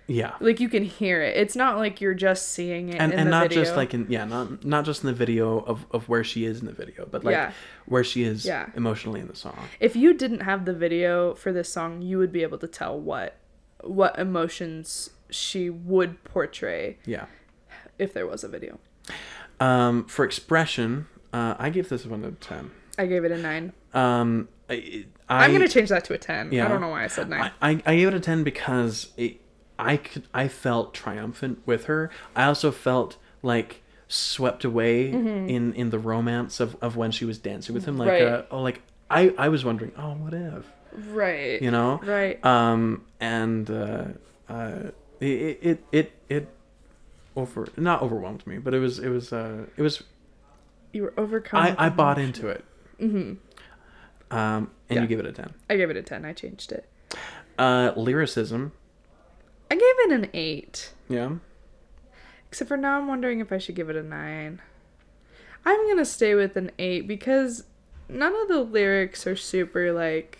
Yeah. Like, you can hear it. It's not like you're just seeing it in the video. And not just like not just in the video of where she is in the video, but like where she is emotionally in the song. If you didn't have the video for this song, you would be able to tell what emotions she would portray. Yeah. If there was a video. For expression, I give this one a 10. I gave it a 9. I'm gonna change that to a 10. Yeah. I don't know why I said 9. I gave it a 10 because I felt triumphant with her. I also felt like swept away in the romance of when she was dancing with him. Like I was wondering, what if? Right. You know. Right. Not overwhelmed me, but it was you were overcome. I bought into it. Mm-hmm. You gave it a 10. I gave it a 10. I changed it. Lyricism. I gave it an 8. Yeah. Except for now I'm wondering if I should give it a 9. I'm going to stay with an 8 because none of the lyrics are super like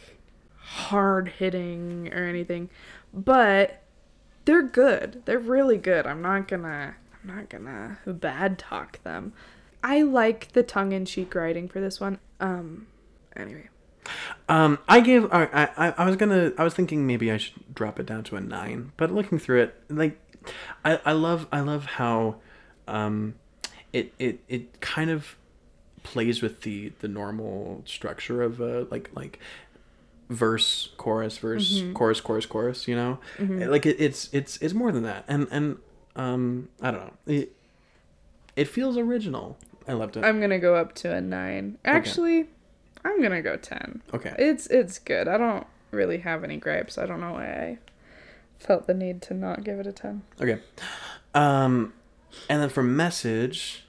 hard hitting or anything, but they're good. They're really good. I'm not gonna bad talk them. I like the tongue-in-cheek writing for this one. Anyway. I was thinking maybe I should drop it down to a 9, but looking through it, like, I love how it kind of plays with the normal structure of like verse, chorus, verse, mm-hmm. chorus, chorus, chorus, you know? Mm-hmm. Like it's more than that. And I don't know. It feels original. I loved it. I'm going to go up to a 9. Actually, okay. I'm going to go 10. Okay. It's good. I don't really have any gripes. I don't know why I felt the need to not give it a 10. Okay. And then for message,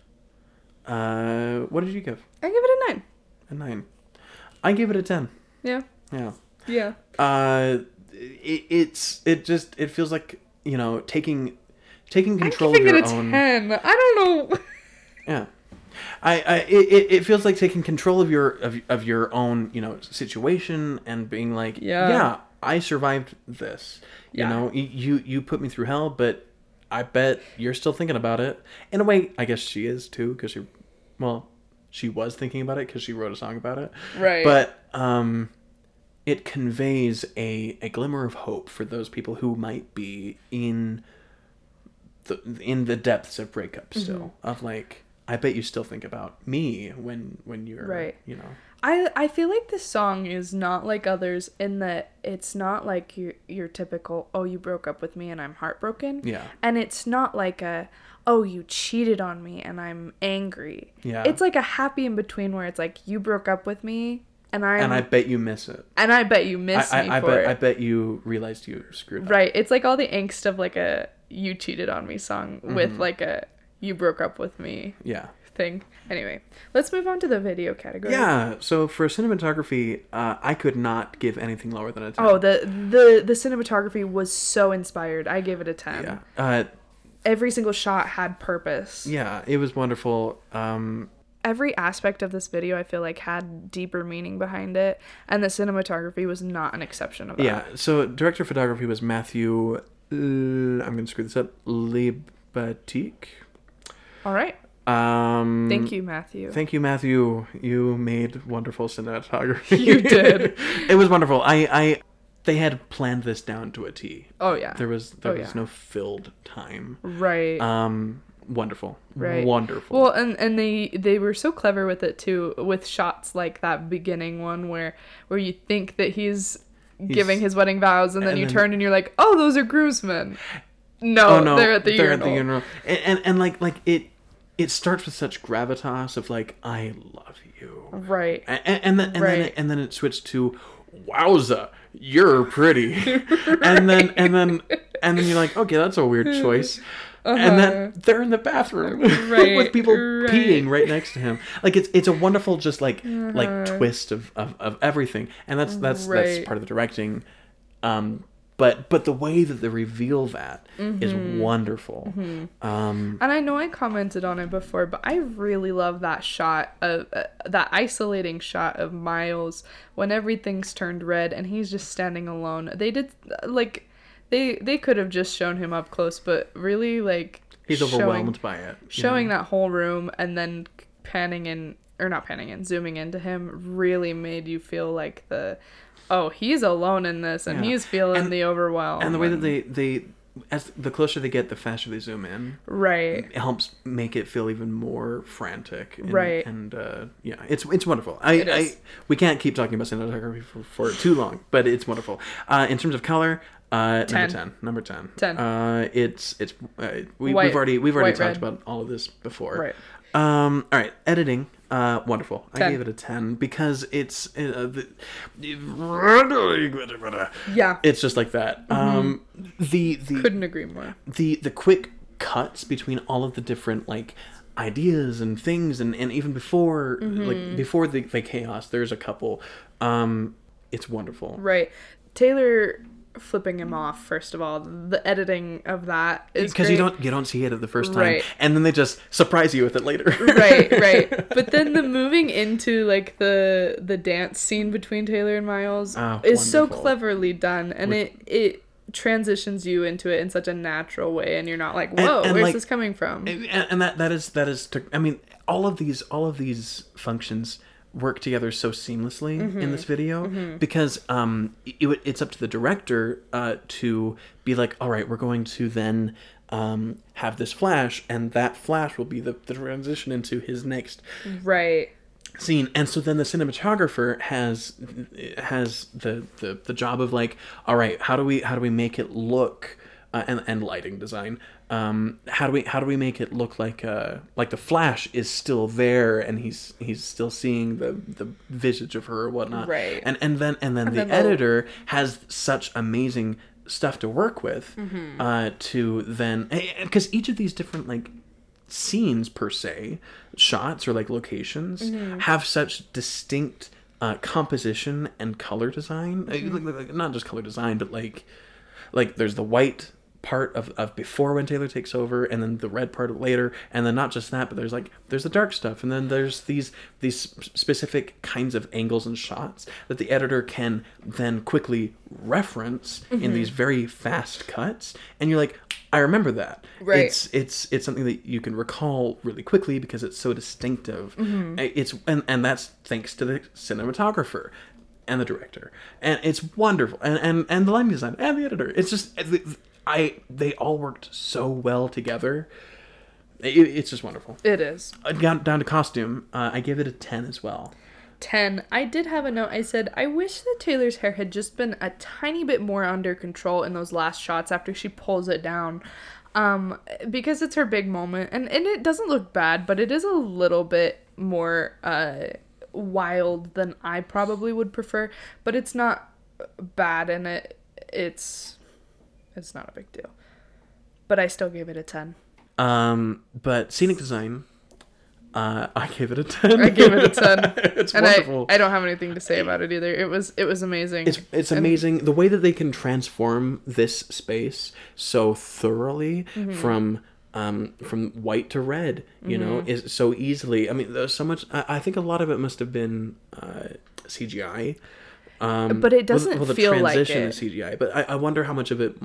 what did you give? I give it a 9. A 9. I give it a 10. Yeah. Yeah. Yeah. It feels like, you know, taking control of your own. I give it a 10. I don't know. Yeah. It feels like taking control of your own, you know, situation and being like, yeah, I survived this. Yeah. You know, you put me through hell, but I bet you're still thinking about it. In a way, I guess she is too, because she was thinking about it because she wrote a song about it. Right. But it conveys a glimmer of hope for those people who might be in the depths of breakup still, mm-hmm. of like, I bet you still think about me when you're right. You know, I feel like this song is not like others in that it's not like your typical, oh, you broke up with me and I'm heartbroken. Yeah. And it's not like a, oh, you cheated on me and I'm angry. Yeah. It's like a happy in between where it's like, you broke up with me and I bet you miss it. And I bet you miss me for it. I bet you realized you screwed up. Right. It's like all the angst of like a you cheated on me song mm-hmm. with like a you broke up with me. Yeah. Thing. Anyway, let's move on to the video category. Yeah. So for cinematography, I could not give anything lower than a 10. Oh, the cinematography was so inspired. I gave it a 10. Yeah. Every single shot had purpose. Yeah, it was wonderful. Every aspect of this video, I feel like, had deeper meaning behind it, and the cinematography was not an exception of that. Yeah. So director of photography was Matthew. I'm gonna screw this up. Libatique. All right. Thank you, Matthew. Thank you, Matthew. You made wonderful cinematography. You did. It was wonderful. They had planned this down to a T. Oh yeah. There was no filled time. Right. Wonderful. Right. Wonderful. Well, and they were so clever with it too, with shots like that beginning one where you think that he's giving his wedding vows, and then turn and you're like, oh, those are groomsmen. No, they're at the urinal. And like it starts with such gravitas of like, I love you. Right. And then it switched to, wowza, you're pretty. Right. And then you're like, okay, that's a weird choice. Uh-huh. And then they're in the bathroom right, with people right. peeing right next to him. Like it's a wonderful just like uh-huh. like twist of everything. And that's part of the directing. But the way that they reveal that mm-hmm. is wonderful. Mm-hmm. And I know I commented on it before, but I really love that shot of that isolating shot of Miles when everything's turned red and he's just standing alone. They did like they could have just shown him up close, but really like he's overwhelmed by it. Showing that whole room and then zooming into him really made you feel like oh, he's alone in this, and he's feeling the overwhelm. And the way that they as the closer they get, the faster they zoom in. Right. It helps make it feel even more frantic. Right. And it's wonderful. We can't keep talking about cinematography for too long, but it's wonderful. In terms of color, 10. Number ten. We've already talked about all of this before. Right. All right. Editing. Wonderful. 10. I gave it a 10 because it's yeah. It's just like that. Mm-hmm. The couldn't agree more. The quick cuts between all of the different like ideas and things and even before mm-hmm. like before the chaos, there's a couple. It's wonderful. Right. Taylor flipping him off, first of all, the editing of that is because you don't see it at the first time, right. And then they just surprise you with it later. right But then the moving into like the dance scene between Taylor and Miles is wonderful. So cleverly done, and it transitions you into it in such a natural way, and you're not like, whoa, and where's like, this coming from, and that is I mean, all of these functions work together so seamlessly mm-hmm. in this video mm-hmm. because it's up to the director to be like, all right, we're going to then have this flash, and that flash will be the transition into his next right scene. And so then the cinematographer has the job of like, all right, how do we make it look and lighting design, how do we make it look like the Flash is still there and he's still seeing the visage of her or whatnot, right? And then the editor has such amazing stuff to work with, mm-hmm. To then, because each of these different like scenes per se, shots or like locations, mm-hmm. have such distinct composition and color design, mm-hmm. like, not just color design, but like there's the white part of before when Taylor takes over, and then the red part of later, and then not just that, but there's the dark stuff, and then there's these specific kinds of angles and shots that the editor can then quickly reference, mm-hmm. in these very fast cuts, and you're like, I remember that. Right. It's something that you can recall really quickly because it's so distinctive. Mm-hmm. And that's thanks to the cinematographer and the director, and it's wonderful, and the lighting design and the editor. It's just they all worked so well together. It's just wonderful. It is. Down to costume, I give it a 10 as well. 10. I did have a note. I said, I wish that Taylor's hair had just been a tiny bit more under control in those last shots after she pulls it down. Because it's her big moment. And it doesn't look bad, but it is a little bit more wild than I probably would prefer. But it's not bad, and it's not a big deal. But I still gave it a 10. But scenic design, I gave it a 10. I gave it a 10. It's and wonderful. I don't have anything to say about it either. It was amazing. It's amazing. The way that they can transform this space so thoroughly, mm-hmm. From white to red, you mm-hmm. know, is so easily. I mean, there's so much. I think a lot of it must have been CGI. But it doesn't feel like it. The transition is CGI. But I wonder how much of it.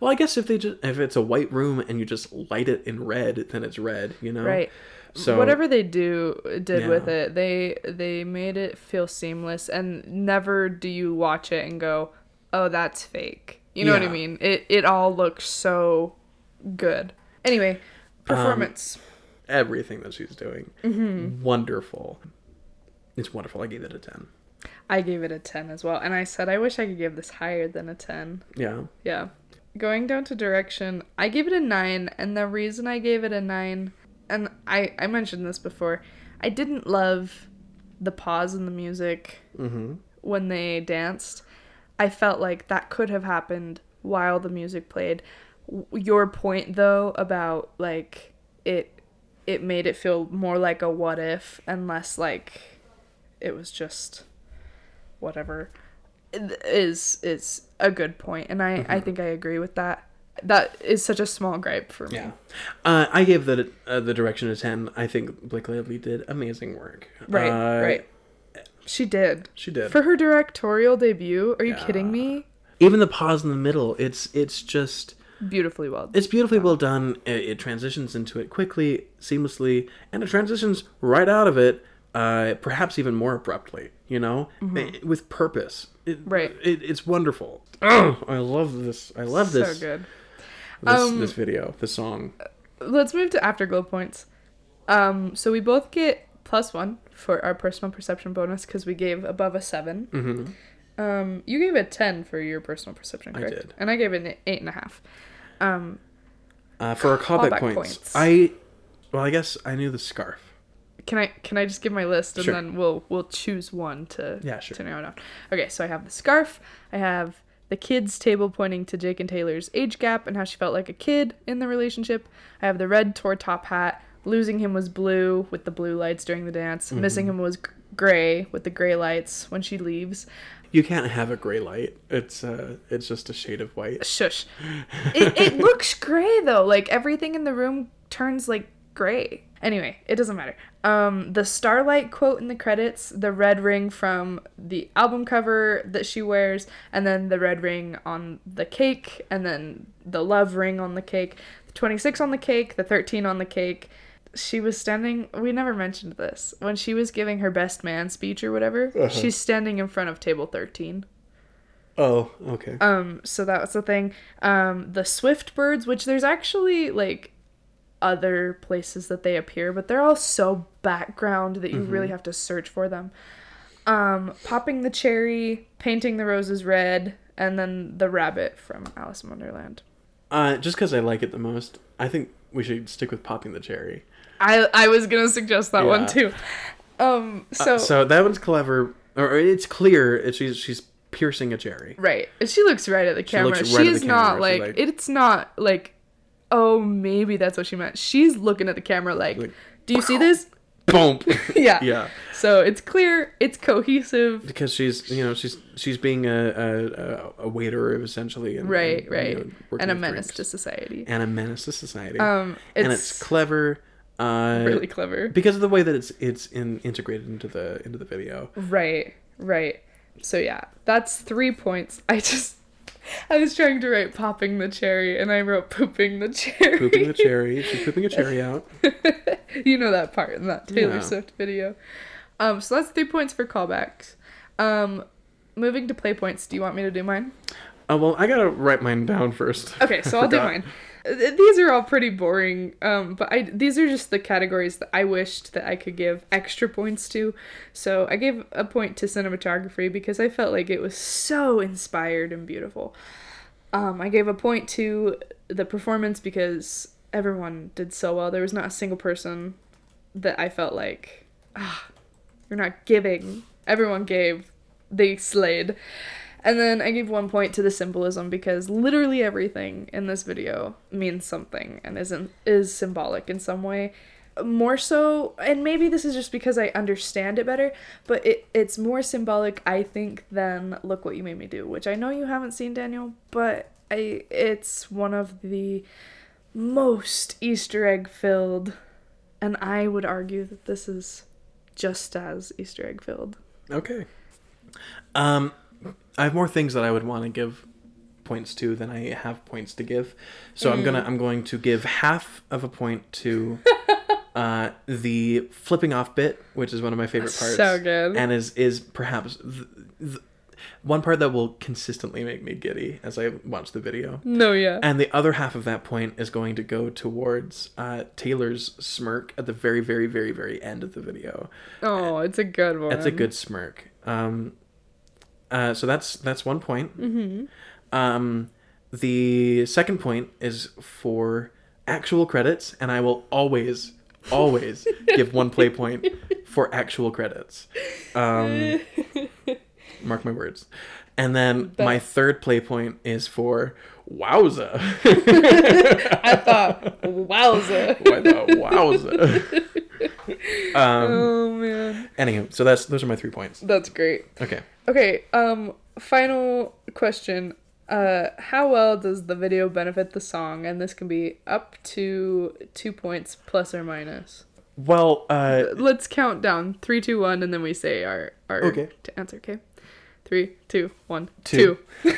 Well, I guess if it's a white room and you just light it in red, then it's red. You know, right. So whatever they did yeah. with it, they made it feel seamless, and never do you watch it and go, "Oh, that's fake." You know yeah. what I mean? It all looks so good. Anyway, performance. Everything that she's doing, mm-hmm. wonderful. It's wonderful. I gave it a 10. I gave it a 10 as well, and I said I wish I could give this higher than a 10. Yeah. Yeah. Going down to direction, I gave it a 9, and the reason I gave it a 9. And I mentioned this before, I didn't love the pause in the music mm-hmm. when they danced. I felt like that could have happened while the music played. Your point, though, about, like, it made it feel more like a what if, and less like it was just whatever, is a good point. And mm-hmm. I think I agree with that. That is such a small gripe for me. Yeah. I gave the direction a 10. I think Blake Lively did amazing work. Right, right. She did. For her directorial debut, are you kidding me? Even the pause in the middle, it's just... beautifully well done. It's beautifully well done. It transitions into it quickly, seamlessly, and it transitions right out of it, perhaps even more abruptly, you know? Mm-hmm. With purpose. It's wonderful. Oh, I love this. I love this. So good. This video, the song. Let's move to afterglow points. So we both get +1 for our personal perception bonus because we gave above a 7. Mm-hmm. You gave a 10 for your personal perception, correct? I did. And I gave it an 8.5. For our callback points, I guess I knew the scarf. Can I just give my list, and sure. then we'll choose one to narrow it down. Okay, so I have the scarf. I have the kids table pointing to Jake and Taylor's age gap and how she felt like a kid in the relationship. I have the red tour top hat. Losing him was blue with the blue lights during the dance. Mm-hmm. Missing him was gray with the gray lights when she leaves. You can't have a gray light. It's just a shade of white. Shush. It looks gray though. Like everything in the room turns like gray. Anyway, it doesn't matter. The Starlight quote in the credits, the red ring from the album cover that she wears, and then the red ring on the cake, and then the love ring on the cake, the 26 on the cake, the 13 on the cake. She was standing, we never mentioned this, when she was giving her best man speech or whatever, uh-huh. she's standing in front of table 13. Oh, okay. So that was the thing. The Swift birds, which there's actually like... other places that they appear, but they're all so background that you really have to search for them. Popping the Cherry, Painting the Roses Red, and then The Rabbit from Alice in Wonderland. Just because I like it the most, I think we should stick with Popping the Cherry. I was going to suggest that one too. So that one's clever, or it's clear she's piercing a cherry. Right. And she looks right at the camera. It's not like, oh, maybe that's what she meant. She's looking at the camera like do you see this? Boom. Yeah. So it's clear, it's cohesive. Because she's being a waiter, essentially. Right. And a menace to society. And it's clever. Really clever. Because of the way that it's integrated into the video. Right. So yeah, that's 3 points. I was trying to write Popping the Cherry, and I wrote Pooping the Cherry. Pooping the cherry. She's pooping a cherry out. You know that part in that Taylor Swift video. So that's 3 points for callbacks. Moving to play points, do you want me to do mine? Well, I gotta write mine down first. Okay, so I'll do mine. These are all pretty boring, but these are just the categories that I wished that I could give extra points to. So I gave a point to cinematography because I felt like it was so inspired and beautiful. I gave a point to the performance because everyone did so well. There was not a single person that I felt like, you're not giving. Everyone gave. They slayed. And then I gave 1 point to the symbolism because literally everything in this video means something and is symbolic in some way. More so, and maybe this is just because I understand it better, but it's more symbolic, I think, than Look What You Made Me Do, which I know you haven't seen, Daniel, but it's one of the most Easter egg-filled, and I would argue that this is just as Easter egg-filled. Okay. I have more things that I would want to give points to than I have points to give. So I'm going to give half of a point to the flipping off bit, which is one of my favorite parts. So good. And is perhaps the one part that will consistently make me giddy as I watch the video. No, yeah. And the other half of that point is going to go towards Taylor's smirk at the very, very, very, very end of the video. Oh, it's a good one. It's a good smirk. So that's 1 point. Mm-hmm. The second point is for actual credits, and I will always give one play point for actual credits. Mark my words. And then my third play point is for wowza. I thought wowza. Oh man. Anywho, so those are my 3 points. That's great. Okay. Final question. How well does the video benefit the song? And this can be up to 2 points, plus or minus. Well, let's count down 3, 2, 1, and then we say our to answer. Okay. 3, 2, 1, two. Yeah.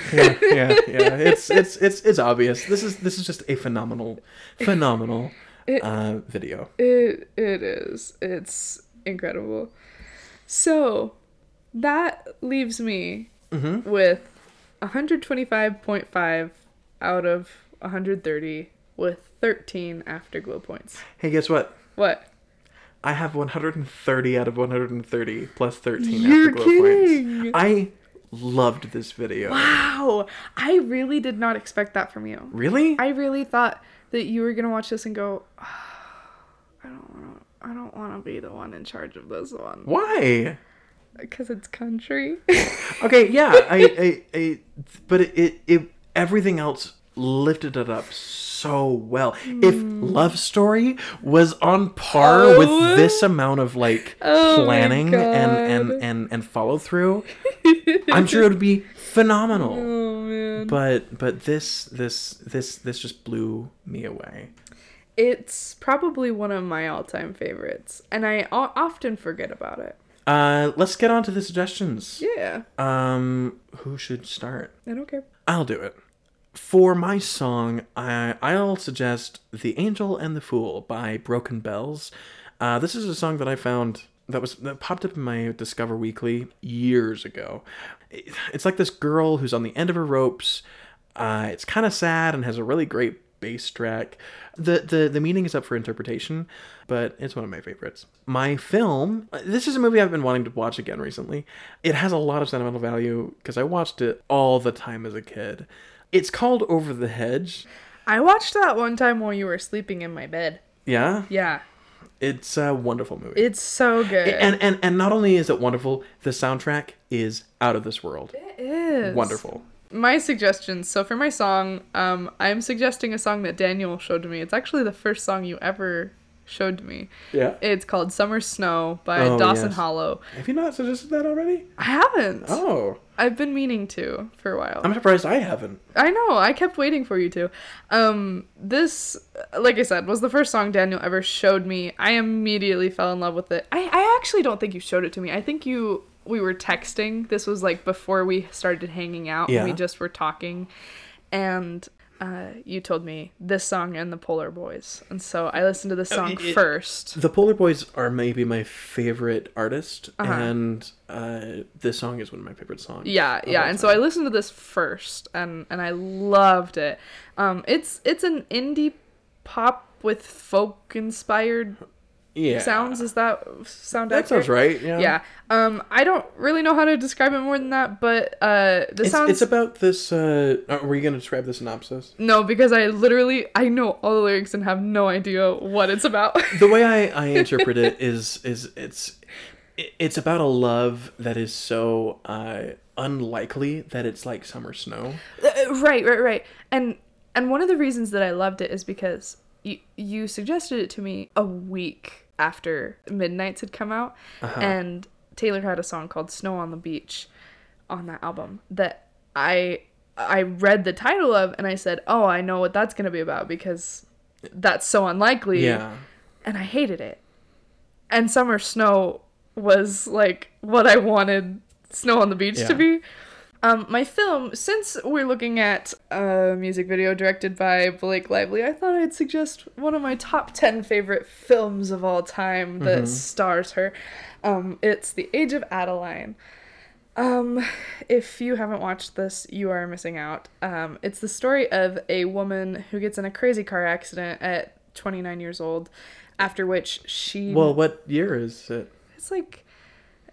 It's obvious. This is just a phenomenal video. It is. It's incredible. So that leaves me with 125.5 out of 130 with 13 afterglow points. Hey, guess what? What? I have 130 out of 130 plus 13 afterglow points. I loved this video. Wow. I really did not expect that from you. Really? I really thought that you were going to watch this and go, I don't want to be the one in charge of this one. Why? Because it's country. Okay, yeah. But it everything else lifted it up so well. If Love Story was on par with this amount of planning and follow through, I'm sure it would be phenomenal. Oh man! But this just blew me away. It's probably one of my all-time favorites, and I often forget about it. Let's get on to the suggestions. Yeah. Who should start? I don't care. I'll do it. For my song, I'll suggest The Angel and the Fool by Broken Bells. This is a song that I found that popped up in my Discover Weekly years ago. It's like this girl who's on the end of her ropes. It's kind of sad and has a really great bass track. The meaning is up for interpretation, but it's one of my favorites. My film, this is a movie I've been wanting to watch again recently. It has a lot of sentimental value because I watched it all the time as a kid. It's called Over the Hedge. I watched that one time while you were sleeping in my bed. Yeah? Yeah. It's a wonderful movie. It's so good. And not only is it wonderful, the soundtrack is out of this world. It is. Wonderful. My suggestions. So for my song, I'm suggesting a song that Daniel showed to me. It's actually the first song you ever showed to me. Yeah. It's called Summer Snow by Dawson Hollow. Have you not suggested that already? I haven't. Oh. I've been meaning to for a while. I'm surprised I haven't. I know. I kept waiting for you to. This, like I said, was the first song Daniel ever showed me. I immediately fell in love with it. I actually don't think you showed it to me. I think we were texting. This was like before we started hanging out. Yeah. We just were talking. And you told me this song and the Polar Boys. And so I listened to this song first. The Polar Boys are maybe my favorite artist. Uh-huh. And this song is one of my favorite songs. Yeah. And so I listened to this first and I loved it. It's an indie pop with folk inspired sounds. Is that sound accurate? That sounds right. Yeah. I don't really know how to describe it more than that, but sounds. It's about this. Were you going to describe the synopsis? No, because I know all the lyrics and have no idea what it's about. The way I interpret it is it's about a love that is so unlikely that it's like summer snow. Right. And one of the reasons that I loved it is because you suggested it to me a week after Midnights had come out. Uh-huh. And Taylor had a song called Snow on the Beach on that album that I read the title of and I said, oh, I know what that's going to be about because that's so unlikely. Yeah. And I hated it. And Summer Snow was like what I wanted Snow on the Beach to be. My film, since we're looking at a music video directed by Blake Lively, I thought I'd suggest one of my top 10 favorite films of all time that stars her. It's The Age of Adeline. If you haven't watched this, you are missing out. It's the story of a woman who gets in a crazy car accident at 29 years old, after which she... Well, what year is it? It's like...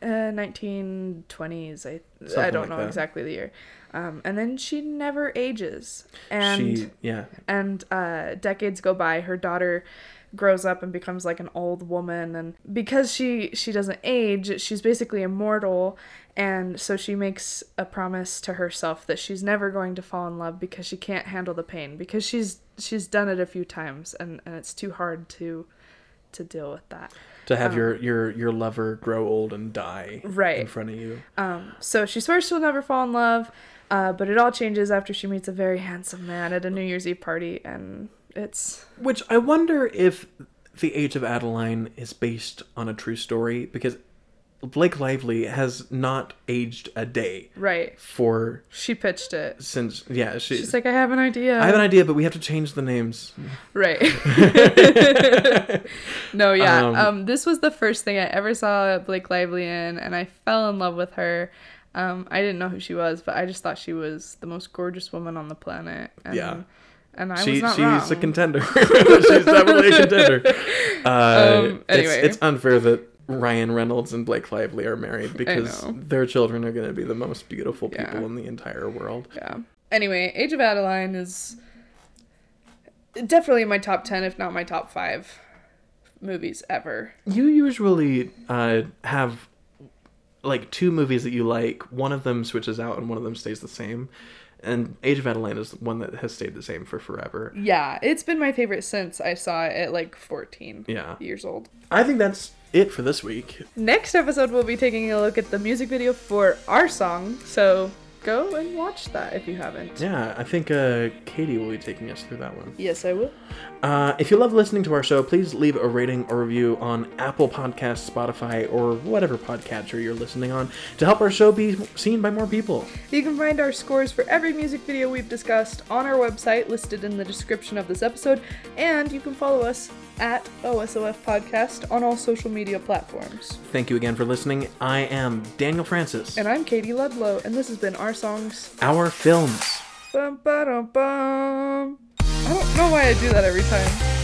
1920s. I don't know exactly the year. And then she never ages. And decades go by. Her daughter grows up and becomes like an old woman, and because she doesn't age, she's basically immortal. And so she makes a promise to herself that she's never going to fall in love because she can't handle the pain, because she's done it a few times and it's too hard to deal with that. To have your lover grow old and die in front of you. So she swears she'll never fall in love, but it all changes after she meets a very handsome man at a New Year's Eve party, and it's... Which I wonder if The Age of Adeline is based on a true story, because Blake Lively has not aged a day. Right. She pitched it. She's like, I have an idea. I have an idea, but we have to change the names. Right. No, yeah. This was the first thing I ever saw Blake Lively in, and I fell in love with her. I didn't know who she was, but I just thought she was the most gorgeous woman on the planet. And she's a contender. She's definitely a contender. Anyway. It's unfair that Ryan Reynolds and Blake Lively are married, because their children are going to be the most beautiful people in the entire world. Yeah. Anyway, Age of Adeline is definitely in my top 10, if not my top 5 movies ever. You usually have like two movies that you like. One of them switches out and one of them stays the same. And Age of Adeline is one that has stayed the same for forever. Yeah, it's been my favorite since I saw it at like 14 years old. I think that's it for this week. Next episode, we'll be taking a look at the music video for our song, so go and watch that if you haven't. Yeah, I think Katie will be taking us through that one. Yes, I will. If you love listening to our show, please leave a rating or review on Apple Podcasts, Spotify, or whatever podcatcher you're listening on to help our show be seen by more people. You can find our scores for every music video we've discussed on our website, listed in the description of this episode, and you can follow us at OSOF Podcast on all social media platforms. Thank you again for listening. I am Daniel Francis. And I'm Katie Ludlow, and this has been Our Songs, Our Films. Bum, ba, dum, bum. I don't know why I do that every time.